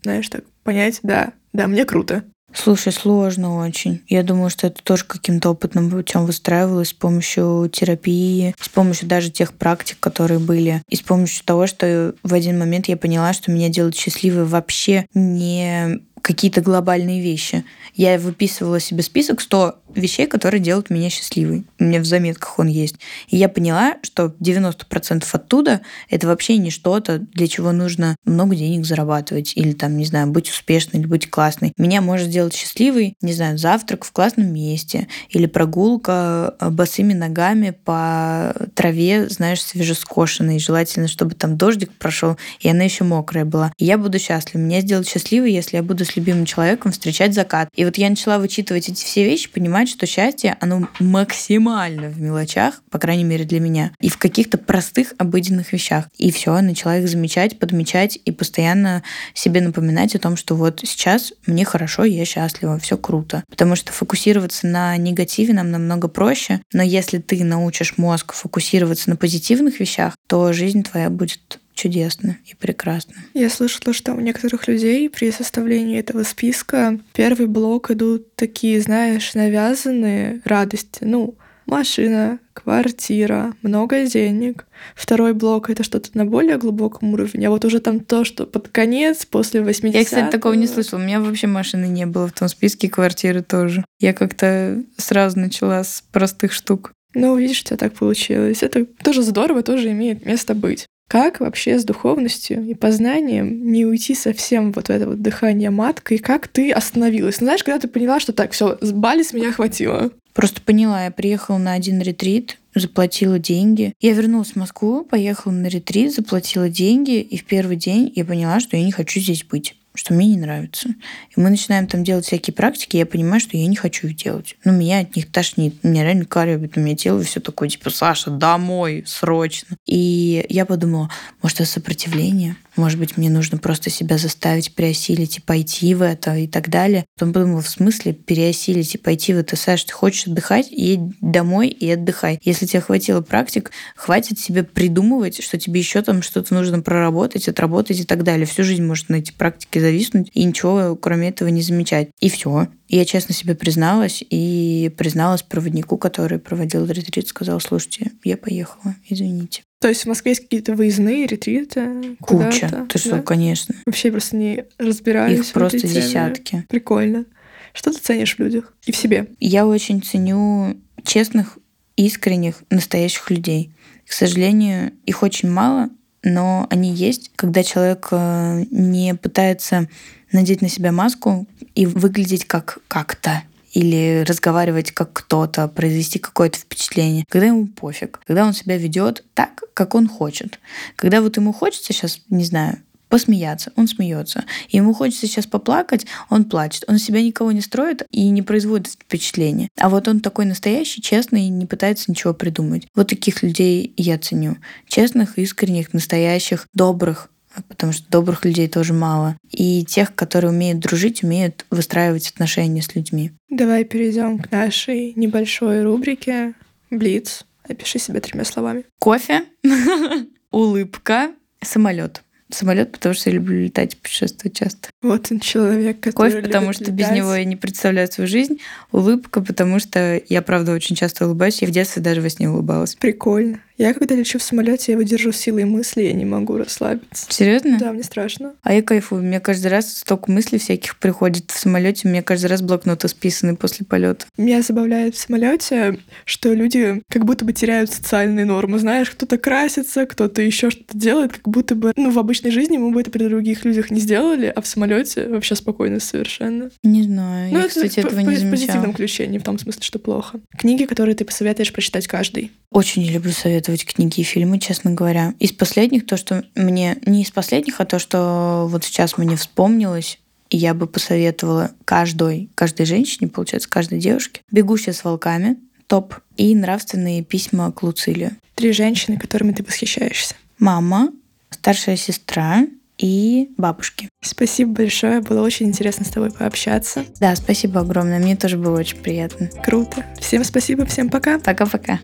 Знаешь, так понять, да, мне круто. Слушай, сложно очень. Я думаю, что это тоже каким-то опытным путем выстраивалось с помощью терапии, с помощью даже тех практик, которые были, и с помощью того, что в один момент я поняла, что меня делает счастливой вообще не какие-то глобальные вещи. Я выписывала себе список 100 вещей, которые делают меня счастливой. У меня в заметках он есть. И я поняла, что 90% оттуда это вообще не что-то, для чего нужно много денег зарабатывать или там, не знаю, быть успешной или быть классной. Меня может сделать счастливой, не знаю, завтрак в классном месте или прогулка босыми ногами по траве, знаешь, свежескошенной. Желательно, чтобы там дождик прошел, и она еще мокрая была. И я буду счастлива. Меня сделают счастливой, если я буду с любимым человеком встречать закат. И вот я начала вычитывать эти все вещи, понимать, что счастье, оно максимально в мелочах, по крайней мере для меня, и в каких-то простых обыденных вещах. И все, начала их замечать, подмечать и постоянно себе напоминать о том, что вот сейчас мне хорошо, я счастлива, все круто. Потому что фокусироваться на негативе нам намного проще, но если ты научишь мозг фокусироваться на позитивных вещах, то жизнь твоя будет чудесно и прекрасно. Я слышала, что у некоторых людей при составлении этого списка первый блок идут такие, знаешь, навязанные радости. Машина, квартира, много денег. Второй блок — это что-то на более глубоком уровне, а вот уже там то, что под конец, после 80-го... Я, кстати, такого не слышала. У меня вообще машины не было в том списке, квартиры тоже. Я как-то сразу начала с простых штук. Видишь, у тебя так получилось. Это тоже здорово, тоже имеет место быть. Как вообще с духовностью и познанием не уйти совсем вот в это вот дыхание маткой? Как ты остановилась? Знаешь, когда ты поняла, что так, все, с Бали с меня хватило? Просто поняла, я приехала на один ретрит, заплатила деньги. Я вернулась в Москву, поехала на ретрит, заплатила деньги, и в первый день я поняла, что я не хочу здесь быть, что мне не нравится. И мы начинаем там делать всякие практики, я понимаю, что я не хочу их делать. Но меня от них тошнит, меня реально корёбит, у меня тело и все такое, типа, Саша, домой, срочно. И я подумала, может, это сопротивление? Может быть, мне нужно просто себя заставить переосилить и пойти в это и так далее. Потом подумала, в смысле переосилить и пойти в это? Саша, ты хочешь отдыхать? Едь домой и отдыхай. Если тебе хватило практик, хватит себе придумывать, что тебе еще там что-то нужно проработать, отработать и так далее. Всю жизнь можно на эти практики зависнуть и ничего, кроме этого, не замечать. И все. Я честно себе призналась, и призналась проводнику, который проводил ретрит, сказал, слушайте, я поехала, извините. То есть в Москве есть какие-то выездные ретриты? Куча. Куда-то, ты что, да? Конечно. Вообще просто не разбираюсь. Их просто десятки. Прикольно. Что ты ценишь в людях и в себе? Я очень ценю честных, искренних, настоящих людей. К сожалению, их очень мало, но они есть. Когда человек не пытается надеть на себя маску и выглядеть как-то, или разговаривать как кто-то, произвести какое-то впечатление, когда ему пофиг, когда он себя ведет так, как он хочет. Когда вот ему хочется сейчас, не знаю, посмеяться, он смеется. Ему хочется сейчас поплакать, он плачет. Он себя никого не строит и не производит впечатление. А вот он такой настоящий, честный, не пытается ничего придумать. Вот таких людей я ценю. Честных, искренних, настоящих, добрых. Потому что добрых людей тоже мало. И тех, которые умеют дружить, умеют выстраивать отношения с людьми. Давай перейдем к нашей небольшой рубрике «Блиц». Опиши себя 3 словами. Кофе, улыбка, самолет. Самолет, потому что я люблю летать и путешествовать часто. Вот он, человек, который кофе, потому что без него я не представляю свою жизнь. Улыбка, потому что я, правда, очень часто улыбаюсь. Я в детстве даже во сне улыбалась. Прикольно. Я, когда лечу в самолете, я его держу силой мысли, я не могу расслабиться. Серьезно? Да, мне страшно. А я кайфую. Мне каждый раз столько мыслей всяких приходит в самолете. У меня каждый раз блокноты списаны после полета. Меня забавляет в самолете, что люди как будто бы теряют социальные нормы. Знаешь, кто-то красится, кто-то еще что-то делает, как будто бы, в обычной жизни мы бы это при других людях не сделали, а в самолете вообще спокойно совершенно. Не знаю. Я, кстати, этого не замечала. В позитивном ключе, не в том смысле, что плохо. Книги, которые ты посоветуешь прочитать каждый. Очень не люблю советовать книги и фильмы, честно говоря. Из последних, то, что мне... Не из последних, а то, что вот сейчас мне вспомнилось, и я бы посоветовала каждой женщине, получается, каждой девушке. «Бегущая с волками», топ, и «Нравственные письма» к Луцилию. 3 женщины, которыми ты восхищаешься. Мама, старшая сестра и бабушки. Спасибо большое, было очень интересно с тобой пообщаться. Да, спасибо огромное, мне тоже было очень приятно. Круто. Всем спасибо, всем пока. Пока-пока.